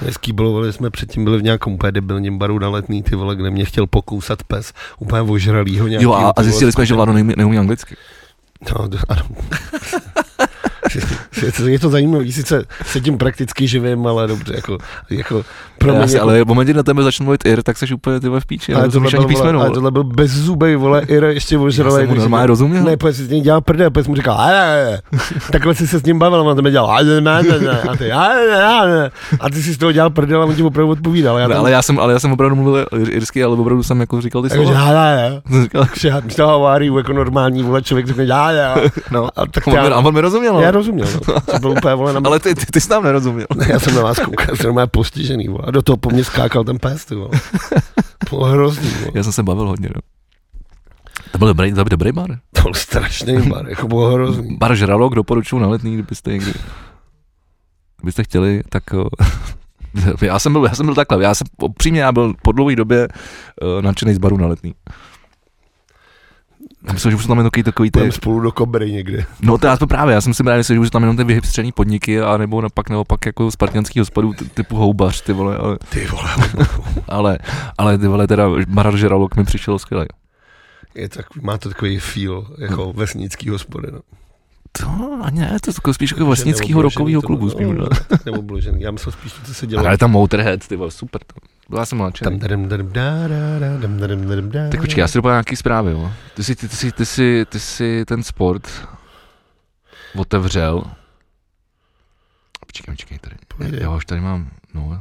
Hezký bylo, jsme předtím byli v nějakom úplně debilním baru na Letný, ty vole, kde mě chtěl pokousat pes, úplně ožralýho nějakého. Jo a, a zjistili jsme, že Vlado neumí, neumí anglicky. No, ano. Je to zajímavé, sice se tím prakticky živím, ale dobře, jako, jako pro mě... Jako... Ale v momentě na tebe začnu mluvit ir, tak seš úplně tyhle v píči, ale tohle byl, písmenu, ale tohle byl bez zubej, vole, ir ještě ožralej. Já jsem mu normálně rozuměl. Ne, protože si s ním dělal prdel, protože mu říkal, takhle jsi se s ním bavil, a on tebe dělal, a ty, a ty jsi z toho dělal prdel a on ti opravdu odpovídal. Já ne, tam... ale, já jsem, ale já jsem opravdu mluvil irsky, ale opravdu jsem jako říkal ty slova. Takže hále, hále, jako normální, vole, člověk řekne, hále, no, a on mi rozuměl. Já rozuměl, no. Úplně, vole, ale ty, ty, ty jsi nám nerozuměl. Ne, já jsem na vás koukal, jsem normálně postižený, vole, a do toho po mně skákal ten pes, ty vole. Hrozný, vole. Já jsem se bavil hodně, no. To byl dobrý, dobrý bar. To byl strašný bar, jako bylo hrozný. Bar Žralok, doporučuju na Letný, kdybyste někdy... Kdybyste chtěli, tak... Já jsem byl, já jsem byl takhle, já jsem, přímě já byl po dlouhé době uh, nadšenej z baru na Letný. Já myslím, že už tam jenom takový ty... Půjdeme spolu do Kobry někdy. No to já to právě, já jsem si právě myslel, že už tam jenom ty vyhypstřený podniky a nebo napak, naopak jako spartianský hospodů typu Houbař, ty vole, ale... Ty vole. ale, ale ty vole, teda Maral Žralok mi přišel skvělej. Je tak, má to takový feel, jako no. Vesnický hospody, no. To ani ne, to je to spíš jako vesnického rokového klubu. Spíš, no, neobložený, já myslím spíš, co se dělalo. Ale tam Motorhead, ty vole, super, to. Já jsem mladčený. Tak počkej, já si dopadám nějaký zprávy, jo. Ty jsi, ty, ty, jsi, ty, jsi, ty jsi ten sport otevřel. Počkej, počkej tady. Já už tady mám, no.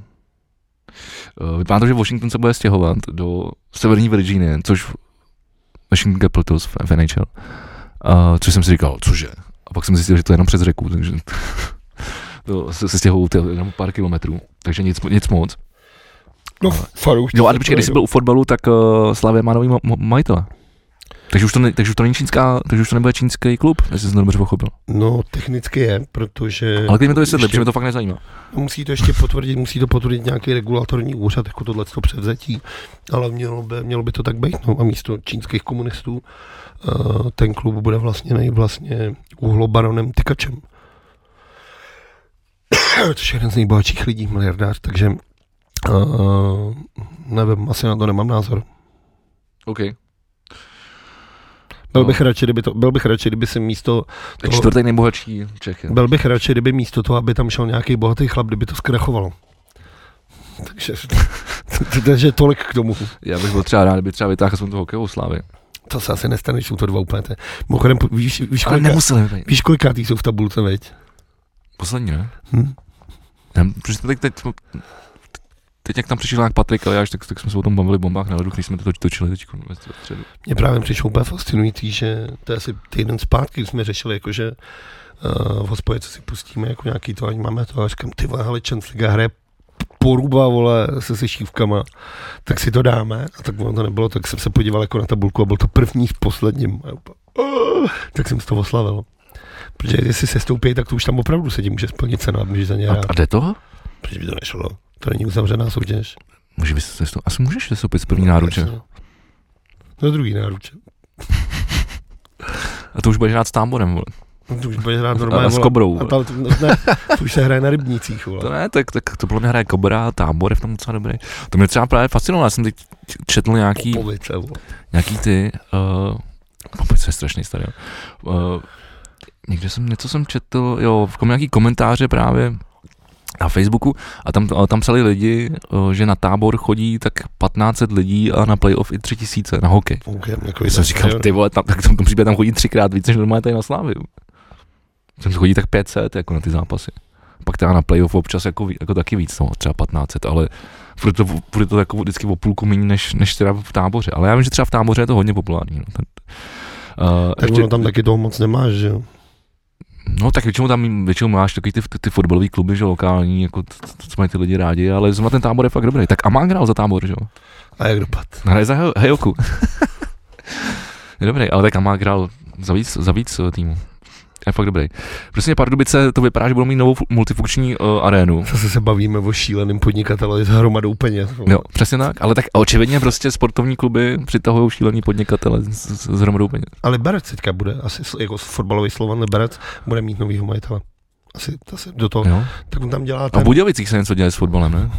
Vypadá to, že Washington se bude stěhovat do severní Virginie, což Washington Capitals v N H L. Uh, což jsem si říkal, cože? A pak jsem zjistil, že to je jenom přes řeku, takže to se stěhují jenom pár kilometrů, takže nic, nic moc. No, faru, no ale počkej, když jsi byl u fotbalu, tak uh, Slavia má nový ma- ma- majitele. Takže už to, ne- takže už to není čínská, takže už to nebude čínský klub, jestli jsem to dobře pochopil. No, technicky je, protože... Ale když mi to vysvětlí, protože mě to fakt nezajímá. Musí to ještě potvrdit, musí to potvrdit nějaký regulatorní úřad, jako tohleto převzetí, ale mělo by, mělo by to tak být, no a místo čínských komunistů uh, ten klub bude vlastněnej vlastně uhlobaronem Tykačem. Což je jeden z nejbohatších lidí, miliardář, takže... Uh, nevím, asi na to nemám názor. OK. Byl no. bych radši, kdyby to, byl bych radši, kdyby se místo... Toho, čtvrtý nejbohatší Čech. Byl bych radši, kdyby místo toho, aby tam šel nějaký bohatý chlap, kdyby to zkrachovalo. Takže, takže tolik k tomu. Já bych byl třeba rád, kdyby třeba vytáhl jsem toho hokejovou Slávy. To se asi nestane, jsou to dva úplně. Mimochodem, víš, víš, kolika, víš kolikátý jsou v tabulce, veď? Poslední, ne? Hm? Nem, teď, teď, Teď jak tam přišel nějak Patrik a já, tak, tak jsme se o tom bavili bombách na ledu, když jsme to točili teď ve středu. Mně právě přišlo úplně fascinující, že to je asi týden zpátky, když jsme řešili, jakože uh, v hospodě, co si pustíme, jako nějaký to, ani máme to, a říkám, ty vole, hele, Čensliga hraje poruba, vole, se se šívkama, tak si to dáme, a tak ono to nebylo, tak jsem se podíval jako na tabulku a byl to první v posledním, uh, tak jsem z toho oslavil. Protože jestli se stoupí, tak to už tam opravdu se tím může splnit cena, můžeš za ně hrát. A jde to? Proč by to nešlo? To není uzavřená soutěž. Může se to, asi můžeš se soupit z první no, náruče. No. no druhý náruče. A to už budeš hrát s támborem, vole. No, to už budeš hrát normálně, a, a s kobrou. A tam, no, ne, to už se hraje na rybnících, vole. To ne, tak, tak to bylo mě hraje kobra a támbor je v tom docela dobrý. To mě třeba právě fascinovalo, já jsem teď četl nějaký... Popovice, vole. Nějaký ty... Uh, Popovice je strašný starý, uh, Někde jsem, něco jsem četl, jo, v kom, nějaký komentáře právě na Facebooku a tam, tam psali lidi, že na tábor chodí tak patnáct set lidí a na playoff i tři tisíce na hokej. Okay, jako jsem říkal, jo. Ty vole, tam, tak v tom případě tam chodí třikrát víc, než normálně tady na Slávy. Tam chodí tak pět set jako na ty zápasy. Pak teda na playoff občas jako, jako taky víc, no, třeba patnáct set, ale bude to, bude to jako vždycky o půlku méně než, než teda v táboře. Ale já vím, že třeba v táboře je to hodně populární. No. Ten, uh, tak ještě, ono tam taky toho moc nemáš, že jo? No tak většinou tam většinou máš takový ty, ty fotbalový kluby, že lokální, jako to, to, co mají ty lidi rádi, ale zrovna ten tábor je fakt dobrý. Tak Amán hrál za tábor, že jo? A jak dopad? Hraje za hej, Hejoku. Je dobrý, ale tak Amán hrál za víc, za víc týmu. Je fakt dobrý. Prostě Pardubice to vypadá, že budou mít novou multifunkční uh, arénu. Zase se bavíme o šíleným podnikateli s hromadou peněz. Jo, přesně tak, ale tak očividně prostě sportovní kluby přitahují šílení podnikatele s, s hromadou peněz. Ale Liberec teďka bude, asi jako fotbalový Slovan Liberec bude mít novýho majitele. Asi, asi do toho, jo. Tak on tam dělá ten... A v Budějovicích se něco děje s fotbalem, ne?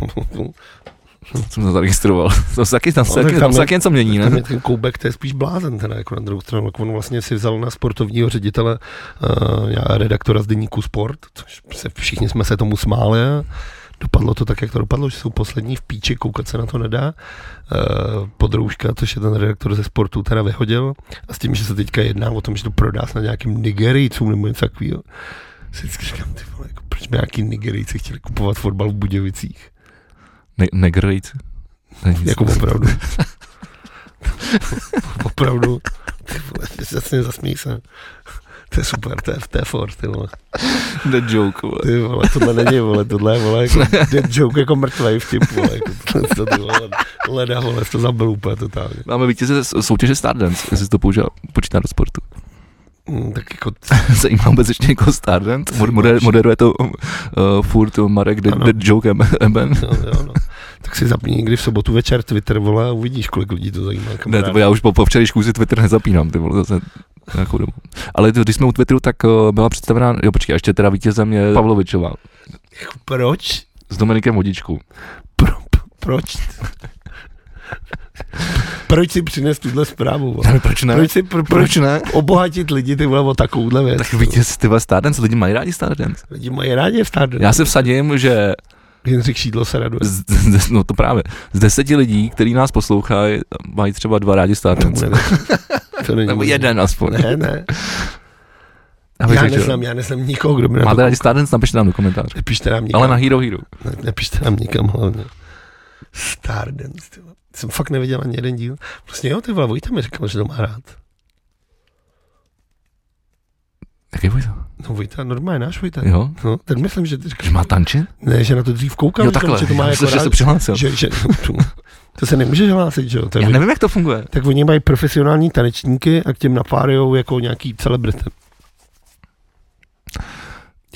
jsem se zaregistroval. To se taky, tam se, no, taky, tam se taky něco mění, ne? Ten Koubek, to je spíš blázen, teda jako na druhou stranu. On vlastně si vzal na sportovního ředitele uh, já, redaktora z deníku Sport, což se, všichni jsme se tomu smáli. Dopadlo to tak, jak to dopadlo, že jsou poslední v píči, koukat se na to nedá. Uh, Podrouška, což je ten redaktor ze Sportu, teda vyhodil. A s tím, že se teďka jedná o tom, že to prodá snad nějakým Nigerijcům nebo něco takového. Si říkám, ty vole, jako, proč by nějaký Nigerijci chtěli kupovat fotbal v Budějovicích? Ne- Negerijci? Ne, jako opravdu. Opravdu. Ty vole, zase zasměj se. To je super, to je v té fort, ty vole. Dead joke, vole. Ty vole, tohle není, vole, tohle je, vole, jako dead joke, jako mrtvej vtip, vole, jako to, ty vole, leda, vole, to zabil úplně totálně. Máme vítěze soutěže Stardance, jestli jsi to použil, počítá do sportu. Hmm, tak jako... Zajímá vůbec ještě někoho Stardance, Moder, moderuje to uh, furt Marek dead, dead joke Eben. No, jo, no. Tak si zapni někdy v sobotu večer Twitter, vole, a uvidíš, kolik lidí to zajímá. Kamaráda. Ne, to já už po, po včerejšku si Twitter nezapínám, ty vole, zase nějakou dobu. Ale když jsme u Twitteru, tak byla představená, jo počkej, ještě teda vítězem je Pavlovičová. Proč? S Dominikem Vodičkou. Pro, proč? Proč si přines tuhle zprávu? Ne, proč ne? Proč, si, pro, proč ne? Obohatit lidi, ty vole, o takovouhle věc. Tak vítěz, ty vole, Stardance, lidi mají rádi Stardance. Lidi mají rádi Stardance. Já se vsadím, že... Jindřich Šídlo se raduje. Z, z, no to právě. Z deseti lidí, kteří nás poslouchají, mají třeba dva rádi Stardance. Nebo jeden aspoň. Ne, ne. Já neznám, já neznám nikoho, kdo by na to... Máte rádi Stardance? Napište nám do komentářů. Nepište nám nikam. Ale na Hero Hero. Ne, nepište nám nikam hlavně. Stardance, ty vole. Jsem fakt neviděl ani jeden díl. Vlastně jo, ty vole, Vojta mi říkal, že to má rád. Jaký Vojta? No Vojta, normálně náš Vojta. Jo? No, tak myslím, že... Že má tančit? Ne, že na to dřív koukal. Jo takhle, že to má já jako myslím, rád, že se přihlásil. Že, že, to, to se nemůže hlásit, že jo? Já nevím, jak to funguje. Tak oni mají profesionální tanečníky a k těm napárujou jako nějaký celebrity.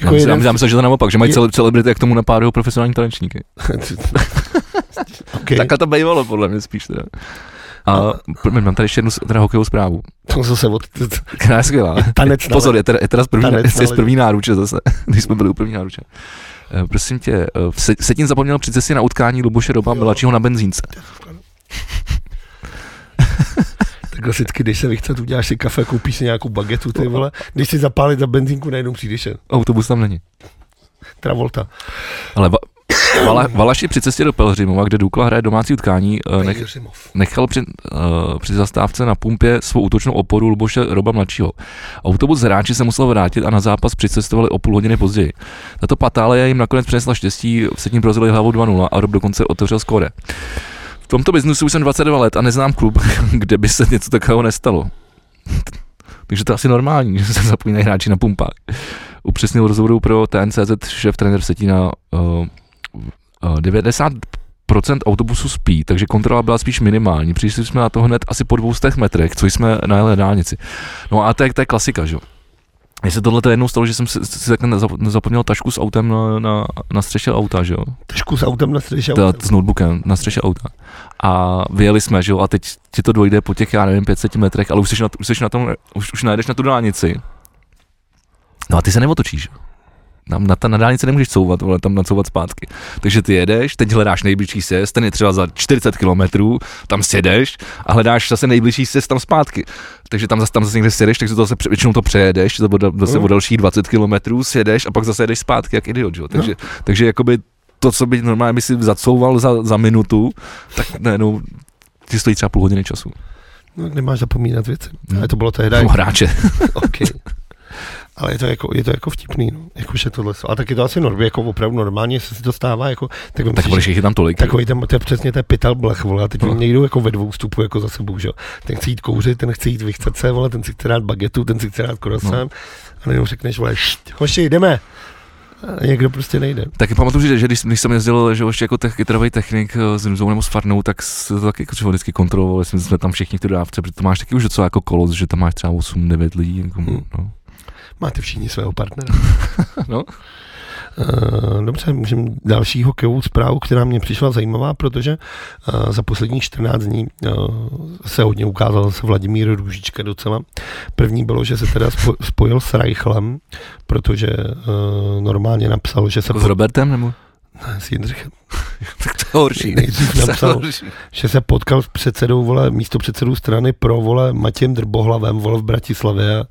Jako já, jeden... já myslím, že to naopak, že mají je... celebrity a k tomu napárujou profesionální tanečníky. Okay. Takhle to bývalo, podle mě spíš teda. A no, pr- mám tady ještě jednu teda hokejovou zprávu. To zase od... Která je skvělá. Tanec. Pozor, je teda, je teda z, první, je z první náruče zase, když jsme byli u první náruče. Uh, prosím tě, uh, se, Setin zapomněl při cestě na utkání Luboše Roba Milačího na benzínce. Tak klasicky, když se vychcet, uděláš si kafe, koupíš si nějakou bagetu, ty vole. Když si zapálit za benzínku, najednou přijdeš. Autobus tam není. Travolta. Ale... Ba- Vala, Valaši při cestě do Pelhřimova, kde Dukla hraje domácí utkání, nech, nechal při, uh, při zastávce na pumpě svou útočnou oporu Luboše Roba mladšího. Autobus z hráči se musel vrátit a na zápas přicestovali o půl hodiny později. Tato patálie jim nakonec přinesla štěstí, v Setní prorazili hlavou dva nula a Rob dokonce otevřel skóre. V tomto biznesu už jsem dvacet dva let a neznám klub, kde by se něco takového nestalo. Takže to je asi normální, že se zapomínají hráči na pumpách. Upřesnil rozhovoru pro T N C Z šéf trenér Setina. Uh, devadesát procent autobusu spí, takže kontrola byla spíš minimální. Přišli jsme na to hned asi po dvou stech metrech, co jsme najeli na dálnici. No a to je, to je klasika, že jo. Mně se tohle jednou stalo, že jsem si, si takhle zapomněl tašku s autem na, na, na střeše auta, že jo. Tašku s autem na střeše auta? S notebookem na střeše auta. A vyjeli jsme, že jo, a teď ti to dojde po těch, já nevím, pět set metrech, ale už jsi na, už jsi na tom, už, už najedeš na tu dálnici. No a ty se neotočíš, tam na, ta, na dálnici nemůžeš couvat, vole, tam nacouvat zpátky. Takže ty jedeš, teď hledáš nejbližší sjezd, ten je třeba za čtyřicet kilometrů, tam sjedeš a hledáš zase nejbližší sjezd tam zpátky. Takže tam zase, tam zase někde sjedeš, takže to zase většinou to přejedeš, zase o dalších dvacet kilometrů sjedeš a pak zase jedeš zpátky, jak idiot, jo. Takže, no. takže jakoby to, co by normálně by si zacouval za, za minutu, tak najednou ti stojí třeba půl hodiny času. No, nemáš zapomínat věci. No. Ale to bylo tehdy. No, hráče. Okay. Ale je to jako, je to jako vtipný, no. Jakože tohle. A taky to asi normálně, jako opravdu normálně se si to stává, jako... Tak, tak protože jich je tam tolik. Takový tam, to je přesně ten pytel blech, vole, a teď no. Mě jdou jako ve dvou stupu, jako za sebou, že jo. Ten chce jít kouřit, ten chce jít vychcat se, vole, ten si chce dát bagetu, ten si chce dát croissant, no. A jenom řekneš, vole, št, hoši, jdeme. A někdo prostě nejde. Tak pamatuju, že když, když jsem jezdil, že ještě jako kytarový technik s Rimzou nebo s Farnou, tak se to taky jako vždycky kontrolovali, jsme, jsme tam všichni v té dávce, protože to máš taky už docela jako kolos, že tam máš třeba osm devět lidí, jako, hmm. no. Máte všichni svého partnera. No. Uh, dobře, můžeme další hokejovou zprávu, která mě přišla zajímavá, protože uh, za posledních čtrnáct dní uh, se hodně ukázal se Vladimír Růžička docela. První bylo, že se teda spo- spojil s Reichlem, protože uh, normálně napsal, že se... Jako po... S Robertem nebo? Ne, s Jindřichem. Tak to horší. Nejdřív napsal, že se potkal s předsedou, vole, místo předsedou strany pro, vole, Matějem Drbohlavem, vole, v Bratislavě a,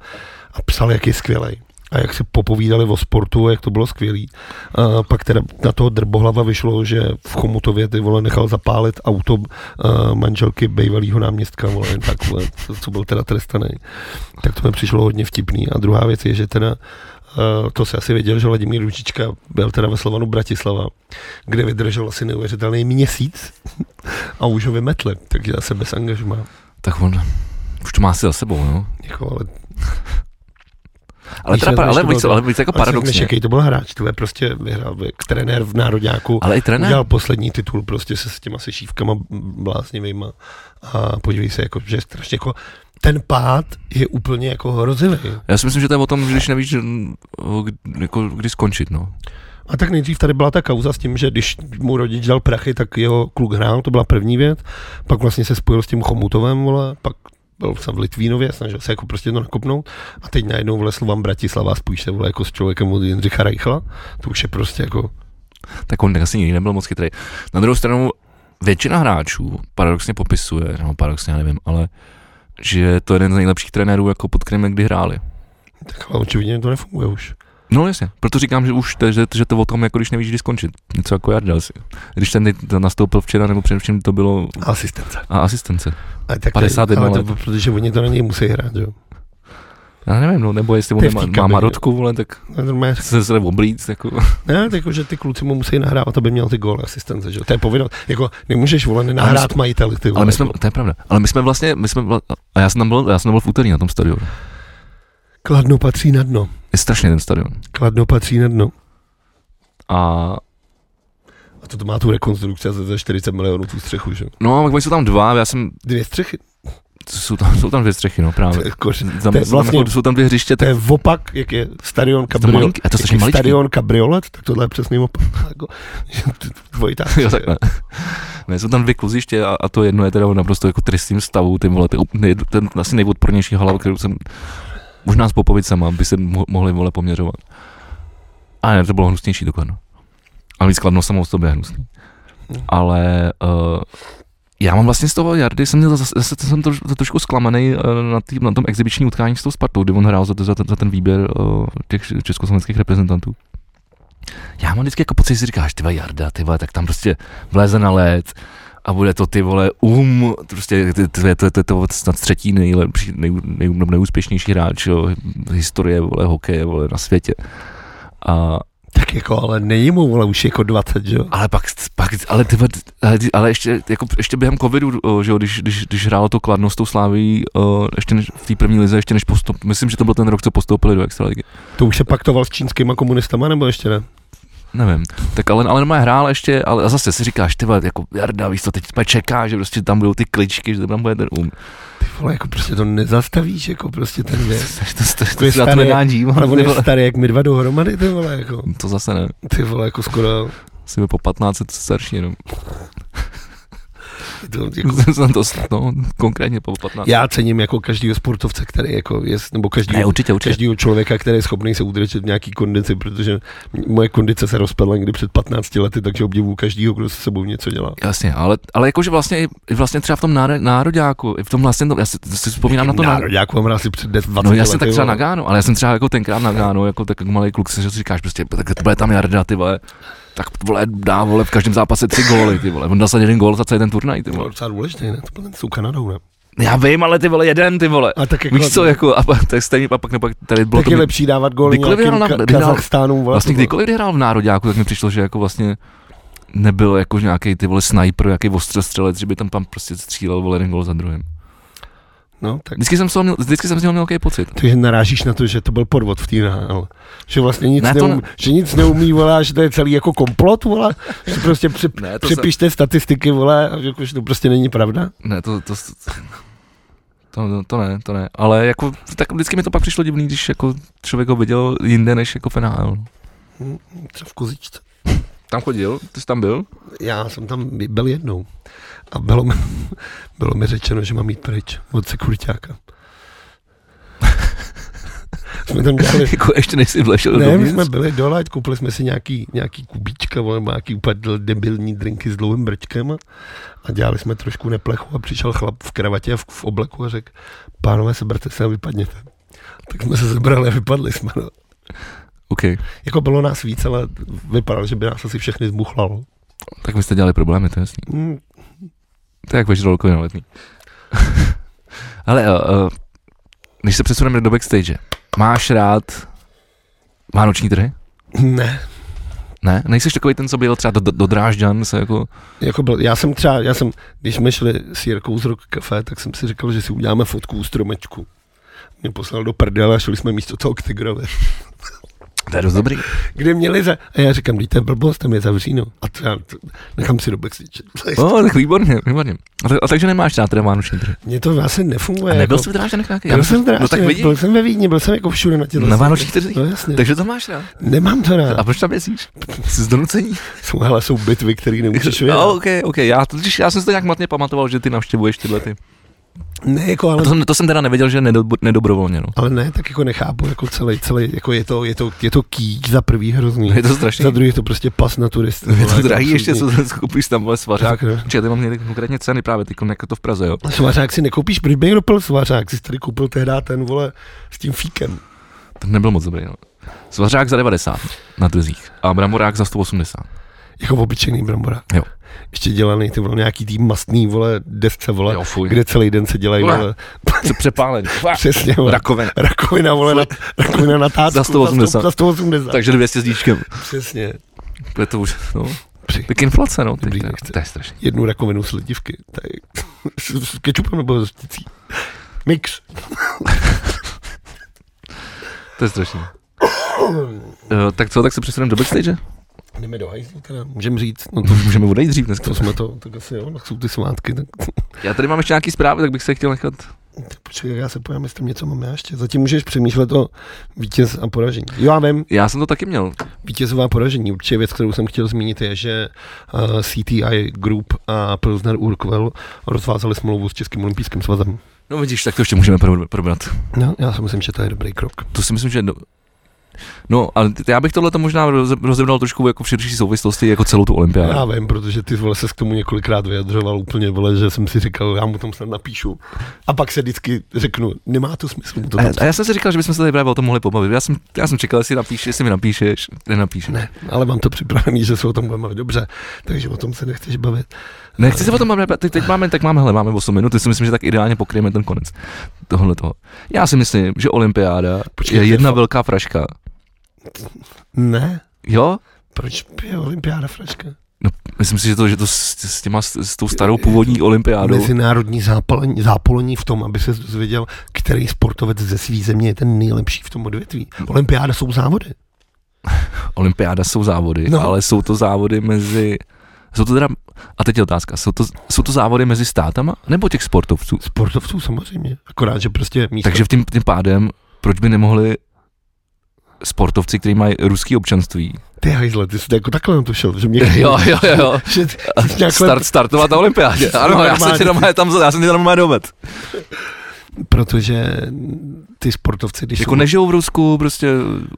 a psal, jak je skvělej. A jak si popovídali o sportu, jak to bylo skvělý. A pak teda na toho Drbohlava vyšlo, že v Chomutově, ty vole, nechal zapálit auto manželky bývalýho náměstka, vole, tak, vole, co byl teda trestaný. Tak to mi přišlo hodně vtipný. A druhá věc je, že teda Uh, to se asi věděl, že Vladimír Růžička byl teda ve Slovanu Bratislava, kde vydržel asi neuvěřitelný měsíc a už ho vymetli, takže zase bez angažmá. Tak on už to má asi za sebou, no. Jako, ale... Ale, teda, ale, víc, to, ale víc jako paradoxně. Ale jaký to byl hráč, to je prostě vyhrál trenér v Národňáku, ale i trenér udělal poslední titul prostě se s těma sešívkama bláznivýma a podívej se, jako, že strašně jako ten pád je úplně jako hrozivý. Já si myslím, že to je o tom, že když nevíš, jako, kdy skončit, no. A tak nejdřív tady byla ta kauza s tím, že když mu rodič dal prachy, tak jeho kluk hrál, to byla první věc, pak vlastně se spojil s tím Chomutovem, vole, pak byl jsem v Litvínově, snažil se jako prostě to nakopnout a teď najednou vole Slovan Bratislava a spíš se vole jako s člověkem od Jindřicha Reichla, to už je prostě jako... Tak on asi nikdy nebyl moc chytrý. Na druhou stranu většina hráčů paradoxně popisuje, no paradoxně já nevím, ale že to je jeden z nejlepších trenérů, jako pod kterým kdy hráli. Tak ale očividně to nefunguje už. No jasně, proto říkám, že už te, že, že to o tom, jako když nevíš, kdy skončit. Něco jako Jarda asi. Když ten nastoupil včera, nebo především to bylo... Asistence. A asistence. A tak padesát jedna let. To, protože oni to na něj musí hrát, jo? Já nevím, no, nebo jestli on má, má marotku, vole, tak se se oblíc, jako. Ne, tak jako, že ty kluci mu musí nahrávat, aby měl ty góly asistence, že jo, to je povinnost, jako nemůžeš, vole, nenahrát jsme, majiteli, ty vole. Ale my jsme, to je pravda, ale my jsme vlastně, my jsme, a já jsem tam byl, já jsem tam byl v úterý na tom stadionu. Kladno patří na dno. Je strašný ten stadion. Kladno patří na dno. A... A to má tu rekonstrukci za čtyřicet milionů tu střechu, že? No, tak jsou tam dva, já jsem... Dvě střechy? Jsou tam, jsou tam dvě střechy, no právě. To je koř, tam, to je vlastně, jsou tam dvě hřiště. Tak... To je opak, jak je stadion kabriolet. A to je stadion kabriolet, tak tohle je přesný opak. Dvojitá. Jo, takhle. Ne, jsou tam dvě kluziště a, a to jedno je teda naprosto jako tristým stavu, ty vole, ten, ten asi nejodpornější hlava, kterou jsem... Možná s Popovicama, aby se mohli, vole, poměřovat. A ne, to bylo hnusnější dokladno. A víc Kladno samou sobě je hnusný. Ale uh, já mám vlastně z toho Jardy, jsem měl zase, jsem to, to trošku zklamanej uh, na, tý, na tom exibiční utkání s tou Spartou, kdy on hrál za, za, za ten výběr uh, těch československých reprezentantů. Já mám vždycky jako pocit, že si říkáš, ty vole, Jarda, ty vole, tak tam prostě vleze na led a bude to, ty vole, um, prostě to je to snad třetí nejlepší, nej, nej, nejúspěšnější hráč, jo, historie, vole, hokeje, vole, na světě. A tak jako, ale není mu, vole, už jako dvacet, jo? Ale pak, pak ale, ty, ale ještě, jako, ještě během covidu, že jo, když, když, když hrálo to Kladno s tou Slavií, ještě než, v té první lize, ještě než postup, myslím, že to byl ten rok, co postoupili do extraligy. To už se paktoval s čínskýma komunistama, nebo ještě ne? Nevím, tak ale, ale normálně hrál ještě, ale zase si říkáš, ty vole, jako Jarda, víš co, teď čeká, že prostě tam budou ty kličky, že tam bude ten um. Ty vole, jako prostě to nezastavíš, jako prostě ten věc. To, to, to, to, to, to nedádím. Ale on je starý, jak my dva dohromady, ty vole, jako. To zase ne. Ty vole, jako skoro. Jsme po patnácti starší jenom. To, jako, to, no, konkrétně po patnácti. Já cením jako každýho sportovce, který jako je, nebo každýho, ne, určitě, určitě. Každýho člověka, který je schopný se udržet v nějaký kondici, protože moje kondice se rozpadla někdy před patnácti lety, takže obdivuju každýho, kdo se sebou něco dělá. Jasně, ale, ale jakože vlastně, vlastně třeba v tom náro, nároďáku, v tom vlastně, já si, si vzpomínám na to nároďáku, mám asi před dvaceti lety. No já jsem tak třeba na Gánu, ale já jsem třeba jako tenkrát na Gánu, jako tak jako malý kluk, si říkáš prostě, tak to bude tam Jarda, ty vole. Tak vole, dá, vole, v každém zápase tři góly, ty vole. On dal se jeden gól za celý ten turnaj, ty vole. To bylo docela důležitý, ne? To byl ten s tou Kanadou, ne? Já vím, ale ty vole, jeden, ty vole. A tak jako... Víš co, jako, a pak, tak stejně, a pak, ne, pak tady bylo tak to... Tak je lepší dávat góly nějakým ka- Kazachstánu, vole. Vlastně kdykoliv hrál v nároďáku, tak mi přišlo, že jako vlastně nebyl jako nějaký ty vole sniper, jaký ostřelec, že by tam tam prostě střílel, vole, jeden gól za druhým. No, tak. Vždycky jsem, měl, vždycky jsem měl nějaký pocit. Takže narážíš na to, že to byl podvod v té N H L. Že vlastně nic, ne, neum, ne... že nic neumí, volá, že to je celý jako komplot, volá, že prostě při, ne, připište jsem... statistiky, volá, a že už to prostě není pravda. Ne, to, to, to, to ne, to ne, ale jako, tak vždycky mi to pak přišlo divný, když jako člověk ho viděl jinde než jako v N H L. Hmm, třeba v Kozičce. Tam chodil? Ty jsi tam byl? Já jsem tam byl jednou. A bylo mi, bylo mi řečeno, že mám jít pryč od sekuriťáka. jsme tam dělali... jako ještě nejsi vlešel ne, my jsme byli dole, koupili jsme si nějaký, nějaký kubíčka, nebo nějaký úplně debilní drinky s dlouhým brčkem a, a dělali jsme trošku neplechu a přišel chlap v kravatě a v, v obleku a řekl, pánové, seberte se a vypadněte. Tak jsme se sebrali a vypadli jsme. No. Okay. Jako bylo nás víc, ale vypadalo, že by nás asi všechny zmuchlalo. Tak vy jste dělali problémy, to je jasný. Mm. To je jak ve žrolkovi na Letný. Ale uh, když se přesuneme do backstage, máš rád vánoční trhy? Ne. Ne? Nejseš takový ten, co byl třeba do, do Drážďan? Se jako... Jako byl, já jsem třeba, já jsem, když jsme šli s Jirkou z Rock Café, tak jsem si říkal, že si uděláme fotku u stromečku. Mě poslal do prdele a šli jsme místo toho k Tigrovi. To je dost dobrý. Kde měli za... A já říkám, dejte blbost, tam je zavříno. A to já to... nechám si do backstage. O, tak výborně, výborně. A, tak, a takže nemáš rád teda vánoční trhy? Mně to vlastně nefunguje. A nebyl jako... jsi v Drážďanech nějaký? Byl jsem v Drážďanech, byl jsem ve Vídni, byl jsem jako všude na tělo. Na vánočních trzích? No jasně. Takže to máš rád? Nemám to rád. A proč tam jezdíš? Jsi z donucení? Jsou, hele, jsou bitvy, které nemůžeš vědět. No, okay, okay. Já, já jsem si to nějak matně pamatoval, že ty navštěvuješ tyhle ty. Ne, jako, ale... to, jsem, to jsem teda nevěděl, že nedob, nedobrovolně, no. Ale ne, tak jako nechápu, jako celý, celý, jako je to, je to, je to kýč za prvý hrozný. Je to strašný. Za druhý je to prostě pas na turisty. Je to drahý ještě, co koupíš tam, vole, svařák. No. Či já tady mám někde konkrétně ceny právě, ty jako to v Praze, jo. Svařák si nekoupíš, proč by někdo pil svařák, jsi tady koupil tehdy ten, vole, s tím fíkem. To nebyl moc dobrý, no. Svařák za devadesát na trzích a bramborák za sto osmdesát. Jako obyčejný bramborák. Jo. Ještě dělaný, ty vole, nějaký tý mastný, vole, desce, vole, jo, kde celý den se dělají, vole. Co přepálený. Přesně, vole. Rakovina. Rakovina, vole, na, rakovina na tácku. Za sto osmdesát. Za sto osmdesát. Takže dvě stě s díčkem. Přesně. To je to už, no. Tak inflace, no. Dobrý, teď, to je strašný. Jednu rakovinu s lidivky. S kečupem nebo s pticí. Mix. To je strašný. uh, tak co, tak se přesuneme do backstage? Jdeme do hajzlu, teda můžeme říct. No to můžeme odejít dřív dneska. To jsme to, tak asi jo, tak jsou ty svátky. Tak... Já tady mám ještě nějaký zprávy, tak bych se chtěl nechat. Počkej, já se pojám, jestli tam něco mám já ještě. Zatím můžeš přemýšlet o vítěz a poražení. Jo, já vím. Já jsem to taky měl. Vítězová poražení. Určitě věc, kterou jsem chtěl zmínit, je, že uh, C T I Group a Pilsner Urquell rozvázali smlouvu s Českým olympijským svazem. No vidíš, tak to ještě můžeme probrat. No, já si myslím, že to je dobrý krok. To si myslím, že do... No, ale já bych tohle to možná rozebral trošku jako v širší souvislosti jako celou tu olympiádu. Já vím, protože ty, vole, se k tomu několikrát vyjadřoval úplně, vole, že jsem si říkal, já mu tam snad napíšu. A pak se vždycky řeknu, nemá to smysl. To a, a já jsem si říkal, že bychom se tady právě o tom mohli pobavit. Já jsem, já jsem čekal, jestli napíšeš, jestli mi napíšeš, nenapíšeš. Ne, ale mám to připravený, že se o tom budeme bavit dobře, takže o tom se nechceš bavit. Nechci se o tom bavit, teď, teď máme, tak máme, hele, máme osm minut, já si myslím, že tak ideálně pokryjeme ten konec tohohle toho. Já si myslím, že olympiáda je jedna to... velká fraška. Ne. Jo? Proč je olympiáda fraška? No, myslím si, že to, že to s, s, těma, s tou starou původní olympiádou. Mezinárodní zápolení, zápolení v tom, aby se dozvěděl, který sportovec ze své země je ten nejlepší v tom odvětví. Olympiáda jsou závody. Olympiáda jsou závody, no. Ale jsou to závody mezi... Jsou to teda, a teď je otázka, jsou to, jsou to závody mezi státama nebo těch sportovců? Sportovců samozřejmě, akorát, že prostě... Místo... Takže v tím, tím pádem, proč by nemohli... sportovci, kteří mají ruský občanství. Ty hajzle, ty jsi jako takhle na to šel, že mě... Jo, jo, jo. Že ty, nějakhle... Start, startovat na olympiádě. Ano, já jsem tě doma, tam, já jsem tě doma domet. Protože ty sportovci, když jako jsou... nežijou v Rusku, prostě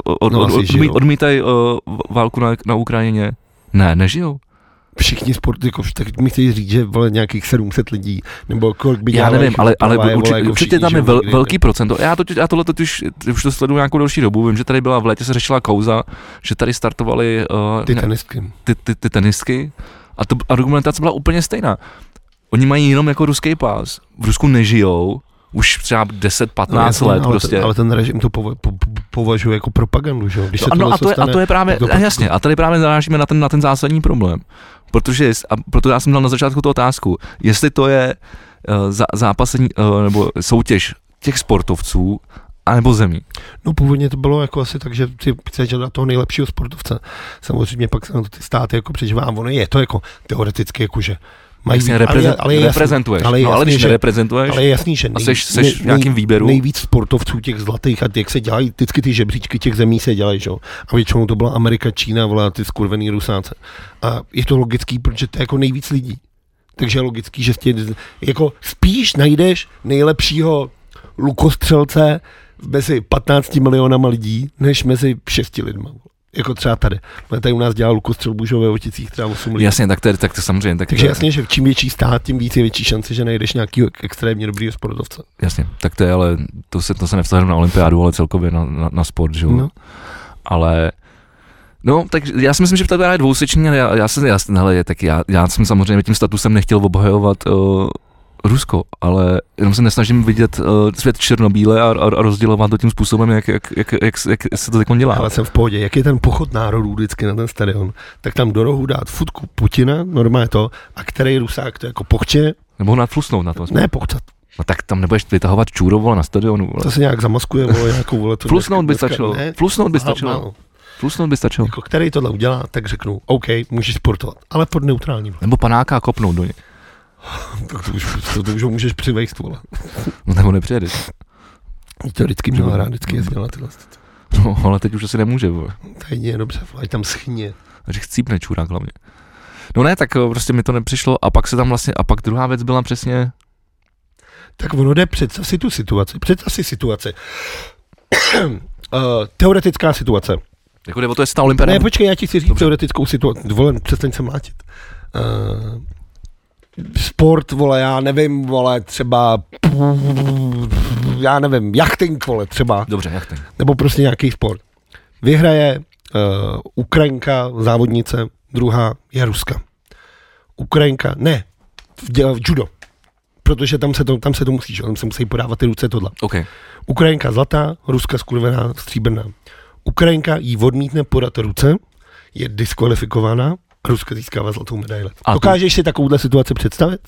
od, no, od, od, od, odmítají o, válku na, na Ukrajině. Ne, nežijou. Všichni sporty, jako, tak mi chtějí říct, že vole nějakých sedm set lidí, nebo kolik by dělali. Já nevím, ale, ale vole, určitě, jako určitě tam je vel, velký procento. Já, to, já tohle totiž, už to sleduju nějakou delší dobu, vím, že tady byla v létě, se řešila kauza, že tady startovaly uh, ty, ty, ty, ty tenistky a to argumentace byla úplně stejná. Oni mají jenom jako ruský pás, v Rusku nežijou, už třeba deset patnáct no, let ale prostě. Ten, ale ten režim to povo, po, po, považuje jako propagandu, že jo? Když se no, a, to je, stane, a to je právě, to... A jasně, a tady právě narážíme na ten, na ten zásadní problém. Protože, a proto já jsem dal na začátku tu otázku, jestli to je uh, zá, zápasení, uh, nebo soutěž těch sportovců, anebo zemí. No původně to bylo jako asi tak, že si chceš dát toho nejlepšího sportovce. Samozřejmě pak se na to ty státy jako přežívám, ono je to jako teoreticky jako, že mají, jasně, reprezent, ale, ale jasný, reprezentuješ, ale, jasný, no, ale když že, nereprezentuješ ale jasný, že nej, a seš, seš nej, nějakým výběru. Nejvíc sportovců těch zlatých a jak se dělají, vždycky ty žebříčky těch zemí se dělají, že jo. A většinou to byla Amerika, Čína, vole, ty skurvený Rusáce. A je to logický, protože to je jako nejvíc lidí. Takže je logický, že tě, jako spíš najdeš nejlepšího lukostřelce mezi patnácti milionama lidí, než mezi šesti lidma. Jako třeba tady. Tady u nás dělal lukostřelbu ve Oticích třeba osm lidí. Jasně, tak to je tak to samozřejmě. Tak takže to je... jasně, že čím větší stát, tím víc je větší šance, že najdeš nějakýho extrémně dobrýho sportovce. Jasně, tak to je, ale to se, to se nevztahujeme na olympiádu, ale celkově na, na, na sport, že jo. No. Ale... No, tak já si myslím, že takhle je dvousečný, ale já, já, se, já, hele, tak já, já jsem samozřejmě tím statusem nechtěl obhajovat uh, Rusko, ale jenom se nesnažím vidět uh, svět černobíle a, a, a rozdělovat to tím způsobem, jak, jak, jak, jak, jak se to teď dělá. Ale jsem v pohodě, jak je ten pochod národů vždycky na ten stadion, tak tam do rohu dát fotku Putina, normálně to, a který Rusák to jako pochče. Nebo ho nadflusnout na to. Ne, pochcat. No tak tam nebudeš vytahovat čůro, vole, na stadionu. Vole. To se nějak zamaskuje, vole, nějakou, vole, to flusnout by stačilo, flusnout by stačilo. Plusnout by stačilo. Jako který tohle udělá, tak řeknu, OK, můžeš sportovat, ale pod neutrálním. Nebo panáka kopnout do něj. Tak to už, to, to už ho můžeš přivejst, vole. No nebo nepřijedeš. To vždycky měla rád, vždycky jezdila na tyhle. No, ale teď už asi nemůže, vole. Tajně je dobře, ať tam schně. Takže chcípne čurák hlavně. No ne, tak prostě mi to nepřišlo a pak se tam vlastně, a pak druhá věc byla přesně... Tak ono jde, představ si tu situaci, představ si situaci. uh, teoretická situace. Jako nebo to je ta olympiáda? Ne, počkej, já ti chci říct teoretickou situaci. Volen, přestaň se mlátit. Uh, sport, vole, já nevím, vole, třeba... Já nevím, jachting, vole, třeba. Dobře, jachting. Nebo prostě nějaký sport. Vyhraje uh, Ukrajinka, závodnice, druhá je Ruska. Ukrajinka, ne, v judo. Protože tam se to, tam se to musí, že? Tam se musí podávat ty ruce, tohle. Okay. Ukrajinka zlatá, Ruska skurvená, stříbrná. Ukrajinka jí odmítne podat ruce, je diskvalifikována a Rusko získává zlatou medaili. Dokážeš si takovouhle situaci představit?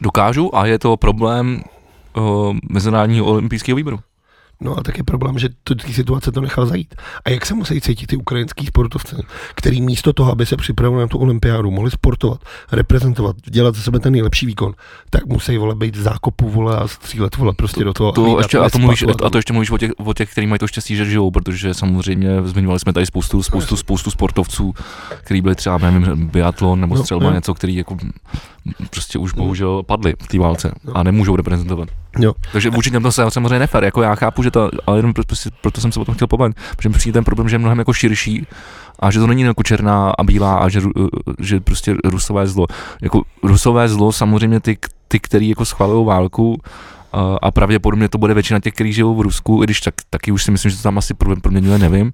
Dokážu a je to problém uh, mezinárodního olympijského výboru. No a tak je problém, že do té situace to nechal zajít. A jak se musí cítit ty ukrajinský sportovce, který místo toho, aby se připravili na tu olympiádu, mohli sportovat, reprezentovat, dělat ze sebe ten nejlepší výkon, tak musí, vole, být v zákopu, vole, a střílet, vole, prostě to, do toho. To a, ještě, a, to mluvíš, a, a to ještě mluvíš o těch, o těch, kteří mají to štěstí, že žijou, protože samozřejmě zmiňovali jsme tady spoustu, spoustu, spoustu sportovců, kteří byli třeba, nevím, biatlon nebo střelba, no, něco, který jako prostě už bohužel padli v té válce a nemůžou reprezentovat. Jo. Takže vůči těm to se samozřejmě nefér, jako já chápu, že to, ale jenom proto, proto jsem se o tom chtěl pobavit, protože mi přijde ten problém, že je mnohem jako širší a že to není jako černá a bílá a že, že prostě Rusové zlo. Jako Rusové zlo samozřejmě ty, ty který jako schvalují válku a, a pravděpodobně to bude většina těch, kteří žijou v Rusku, i když tak, taky už si myslím, že to tam asi proměňuje, nevím,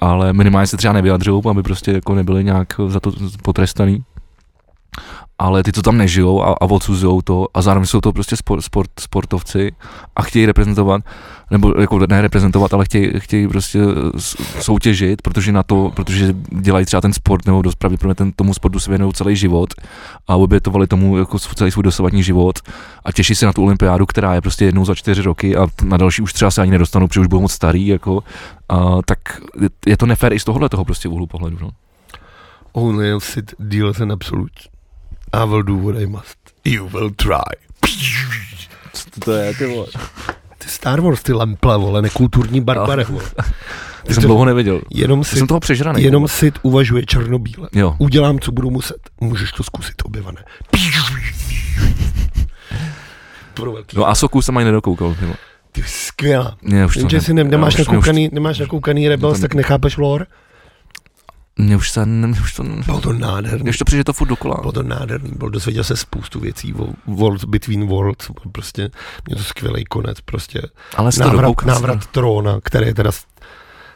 ale minimálně se třeba nevyjadřují, aby prostě jako nebyli nějak za to potrestaný. Ale ty, co tam nežijou a, a odsuzujou to a zároveň jsou to prostě sport, sport, sportovci a chtějí reprezentovat, nebo jako ne reprezentovat, ale chtějí, chtějí prostě soutěžit, protože na to, protože dělají třeba ten sport nebo dost pravděpodobně ten, tomu sportu se věnují celý život a obětovali tomu jako celý svůj dosavadní život a těší se na tu olympiádu, která je prostě jednou za čtyři roky a na další už třeba se ani nedostanou, protože už budou moc starý, jako, a, tak je to nefér i z tohohle toho prostě úhlu pohledu, no. Only I'll sit deals and absolutes. I will do what I must. You will try. Co to je, ty vole? Ty Star Wars, ty lampla, vole, nekulturní barbare, vole. Ty jsem to dlouho neviděl. Jenom sit, jsem toho přežraný. Jenom sit uvažuje černobíle. Jo. Udělám, co budu muset. Můžeš to zkusit, objevané. No a Soku jsem ani nedokoukal. Ty, ty skvělá. Ne, už to ne, si ne, nemáš, už nakoukaný, už... nemáš nakoukaný Rebels, tak nechápeš lore? Mně už se, mně už to... Bylo to nádherný. Už to přijde to furt dokola. Bylo to nádherný, byl, dozvěděl se spoustu věcí, World Between Worlds, prostě, mě to skvělej konec, prostě. Ale návrat, dokouká, návrat tróna, který je teda...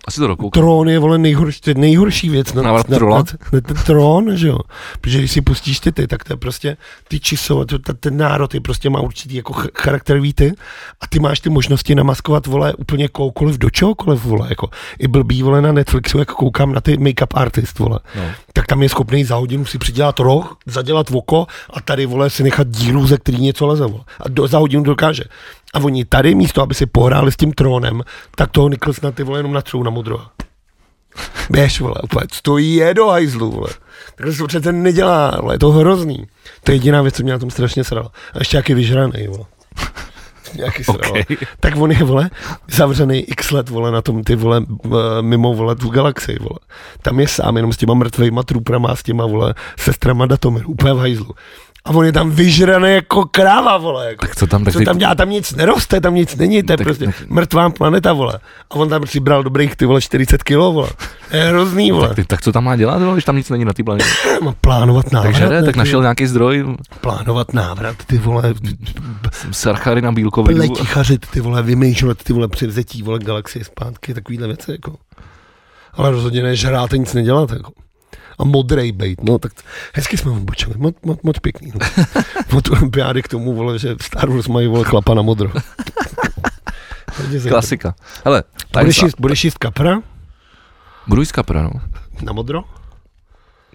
Asi to dokoukal. Trón je, vole, nejhorší, nejhorší věc. Na, návrat na, trola? Na, na, trón, že jo. Protože když si pustíš ty, ty tak to je prostě, ty čisou, ten národ je prostě má určitý jako ch- charakterový ty a ty máš ty možnosti namaskovat, vole, úplně koukoliv, do čehokoliv, vole, jako. I blbý, vole, na Netflixu, jak koukám na ty make-up artist, vole. No. Tak tam je schopný za hodinu si přidělat roh, zadělat oko a tady, vole, si nechat díru, ze který něco leze, vole. A do, za hodinu dokáže. A oni tady místo, aby si pohráli s tím trónem, tak toho Nicholsona, ty vole, jenom natřou na modro. Běž, vole, úplně, to je do hajzlu, vole. Takhle se to přece nedělá, vole, je to hrozný. To je jediná věc, co mě na tom strašně sral. A ještě nějaký vyžranej, vole. Nějaký sral. Okay. Tak on je, vole, zavřený x let, vole, na tom, ty, vole, mimo, vole, tu galaxii, vole. Tam je sám, jenom s těma mrtvejma trůprama, s těma, vole, sestrama Datomer, úplně v hajzlu. A on je tam vyžraný jako kráva, vole. Jako. Tak co tam, tak co tam dělá, tam nic neroste, tam nic není, to je tak, prostě tak, mrtvá planeta, vole. A on tam přibral dobrých, ty vole, čtyřicet kilo, vole. Je hrozný, vole. Tak, ty, tak co tam má dělat, vole, když tam nic není na té planetě? Plánovat návrat. Takže ne, tak našel nějaký zdroj. Plánovat návrat, ty vole. Sarchary na bílkovinu. Pletichařit, ty vole, vymýšlet, ty vole, převzetí, vole, galaxie zpátky, takovýhle věci, jako. Ale rozhodně ne, žrát a nic nedělat, jako. A modrej bejt, no tak hezky jsme odbočili, moc, moc, moc pěkný. No. Od olympiády k tomu, vole, že Star Wars mají, vole, chlapa na modro. Klasika. Hele, budeš, jíst, budeš jíst kapra? Budu jíst kapra, no. Na modro?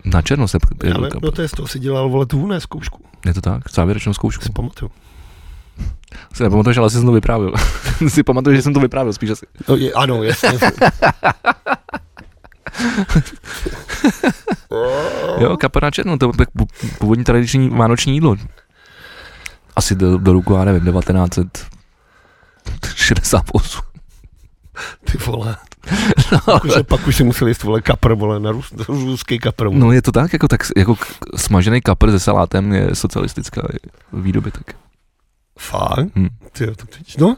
Na černo se jedu kapra. No to je z toho si dělal, vole, tu ne, zkoušku. Je to tak, závěrečnou zkoušku. Si pamatuju. Si nepamatuju, ale jsi jsem to vyprávěl. Si pamatuju, že jsem to vyprávěl, spíš asi. No, je, ano, jasně. Jo, kapra na černo, to je původní tradiční vánoční jídlo. Asi do, do roku, já nevím, devatenáct set šedesát osm. Ty vole. No, ale... Pak už si museli jíst, vole, kapr, vole, na rus, ruský kapr. Vole. No je to tak, jako, tak, jako smažený kapr se salátem je socialistická výdobytek. Fakt? Hmm. Ty, to teď, no?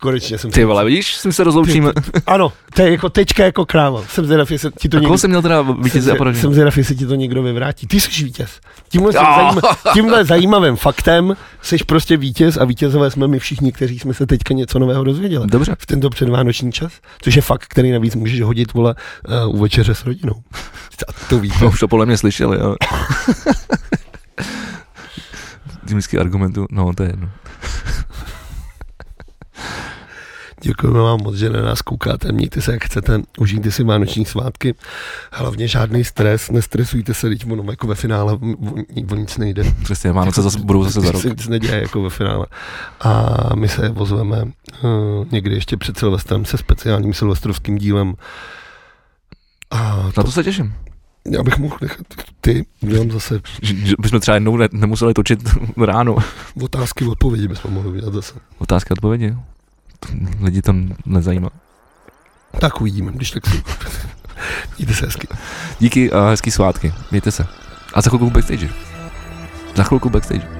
Konečně jsem... Ty vole, vidíš, jsem se rozloučíme. Ano, to je jako tečka jako kráva. Jsem zvědav, jestli ti to a někdo... jsem měl teda vítěze a poražený? Jsem zvědav, jestli ti to někdo vyvrátí. Ty jsi vítěz. Tímhle, zajíma... Tímhle zajímavým faktem jsi prostě vítěz a vítězové jsme my všichni, kteří jsme se teďka něco nového dozvěděli. Dobře. V tento předvánoční čas, což je fakt, který navíc můžeš hodit, vole, uh, u večeře s rodinou. To víte. No, už to podle mě slyšeli, ale... Tímský argumentu, no to je jedno. Děkujeme vám moc, že na nás koukáte, mějte se jak chcete, užijte si vánoční svátky, hlavně žádný stres, nestresujte se, teď ono jako ve finále o nic nejde. Přesně, Vánoce zase budou zase za rok. Se nic neděje jako ve finále. A my se ozveme uh, někdy ještě před Silvestrem se speciálním silvestrovským dílem. A na to, to se těším. Já bych mohl nechat ty, dělám zase. Bychom třeba jednou ne, nemuseli točit ráno. Otázky v odpovědi bychom mohli udělat zase. Otázky v odpovědi, lidi tam nezajímá. Tak uvidíme, když tak si. Mějte se hezky. Díky a hezký svátky. Mějte se. A za chvilku backstage. Za chvilku backstage.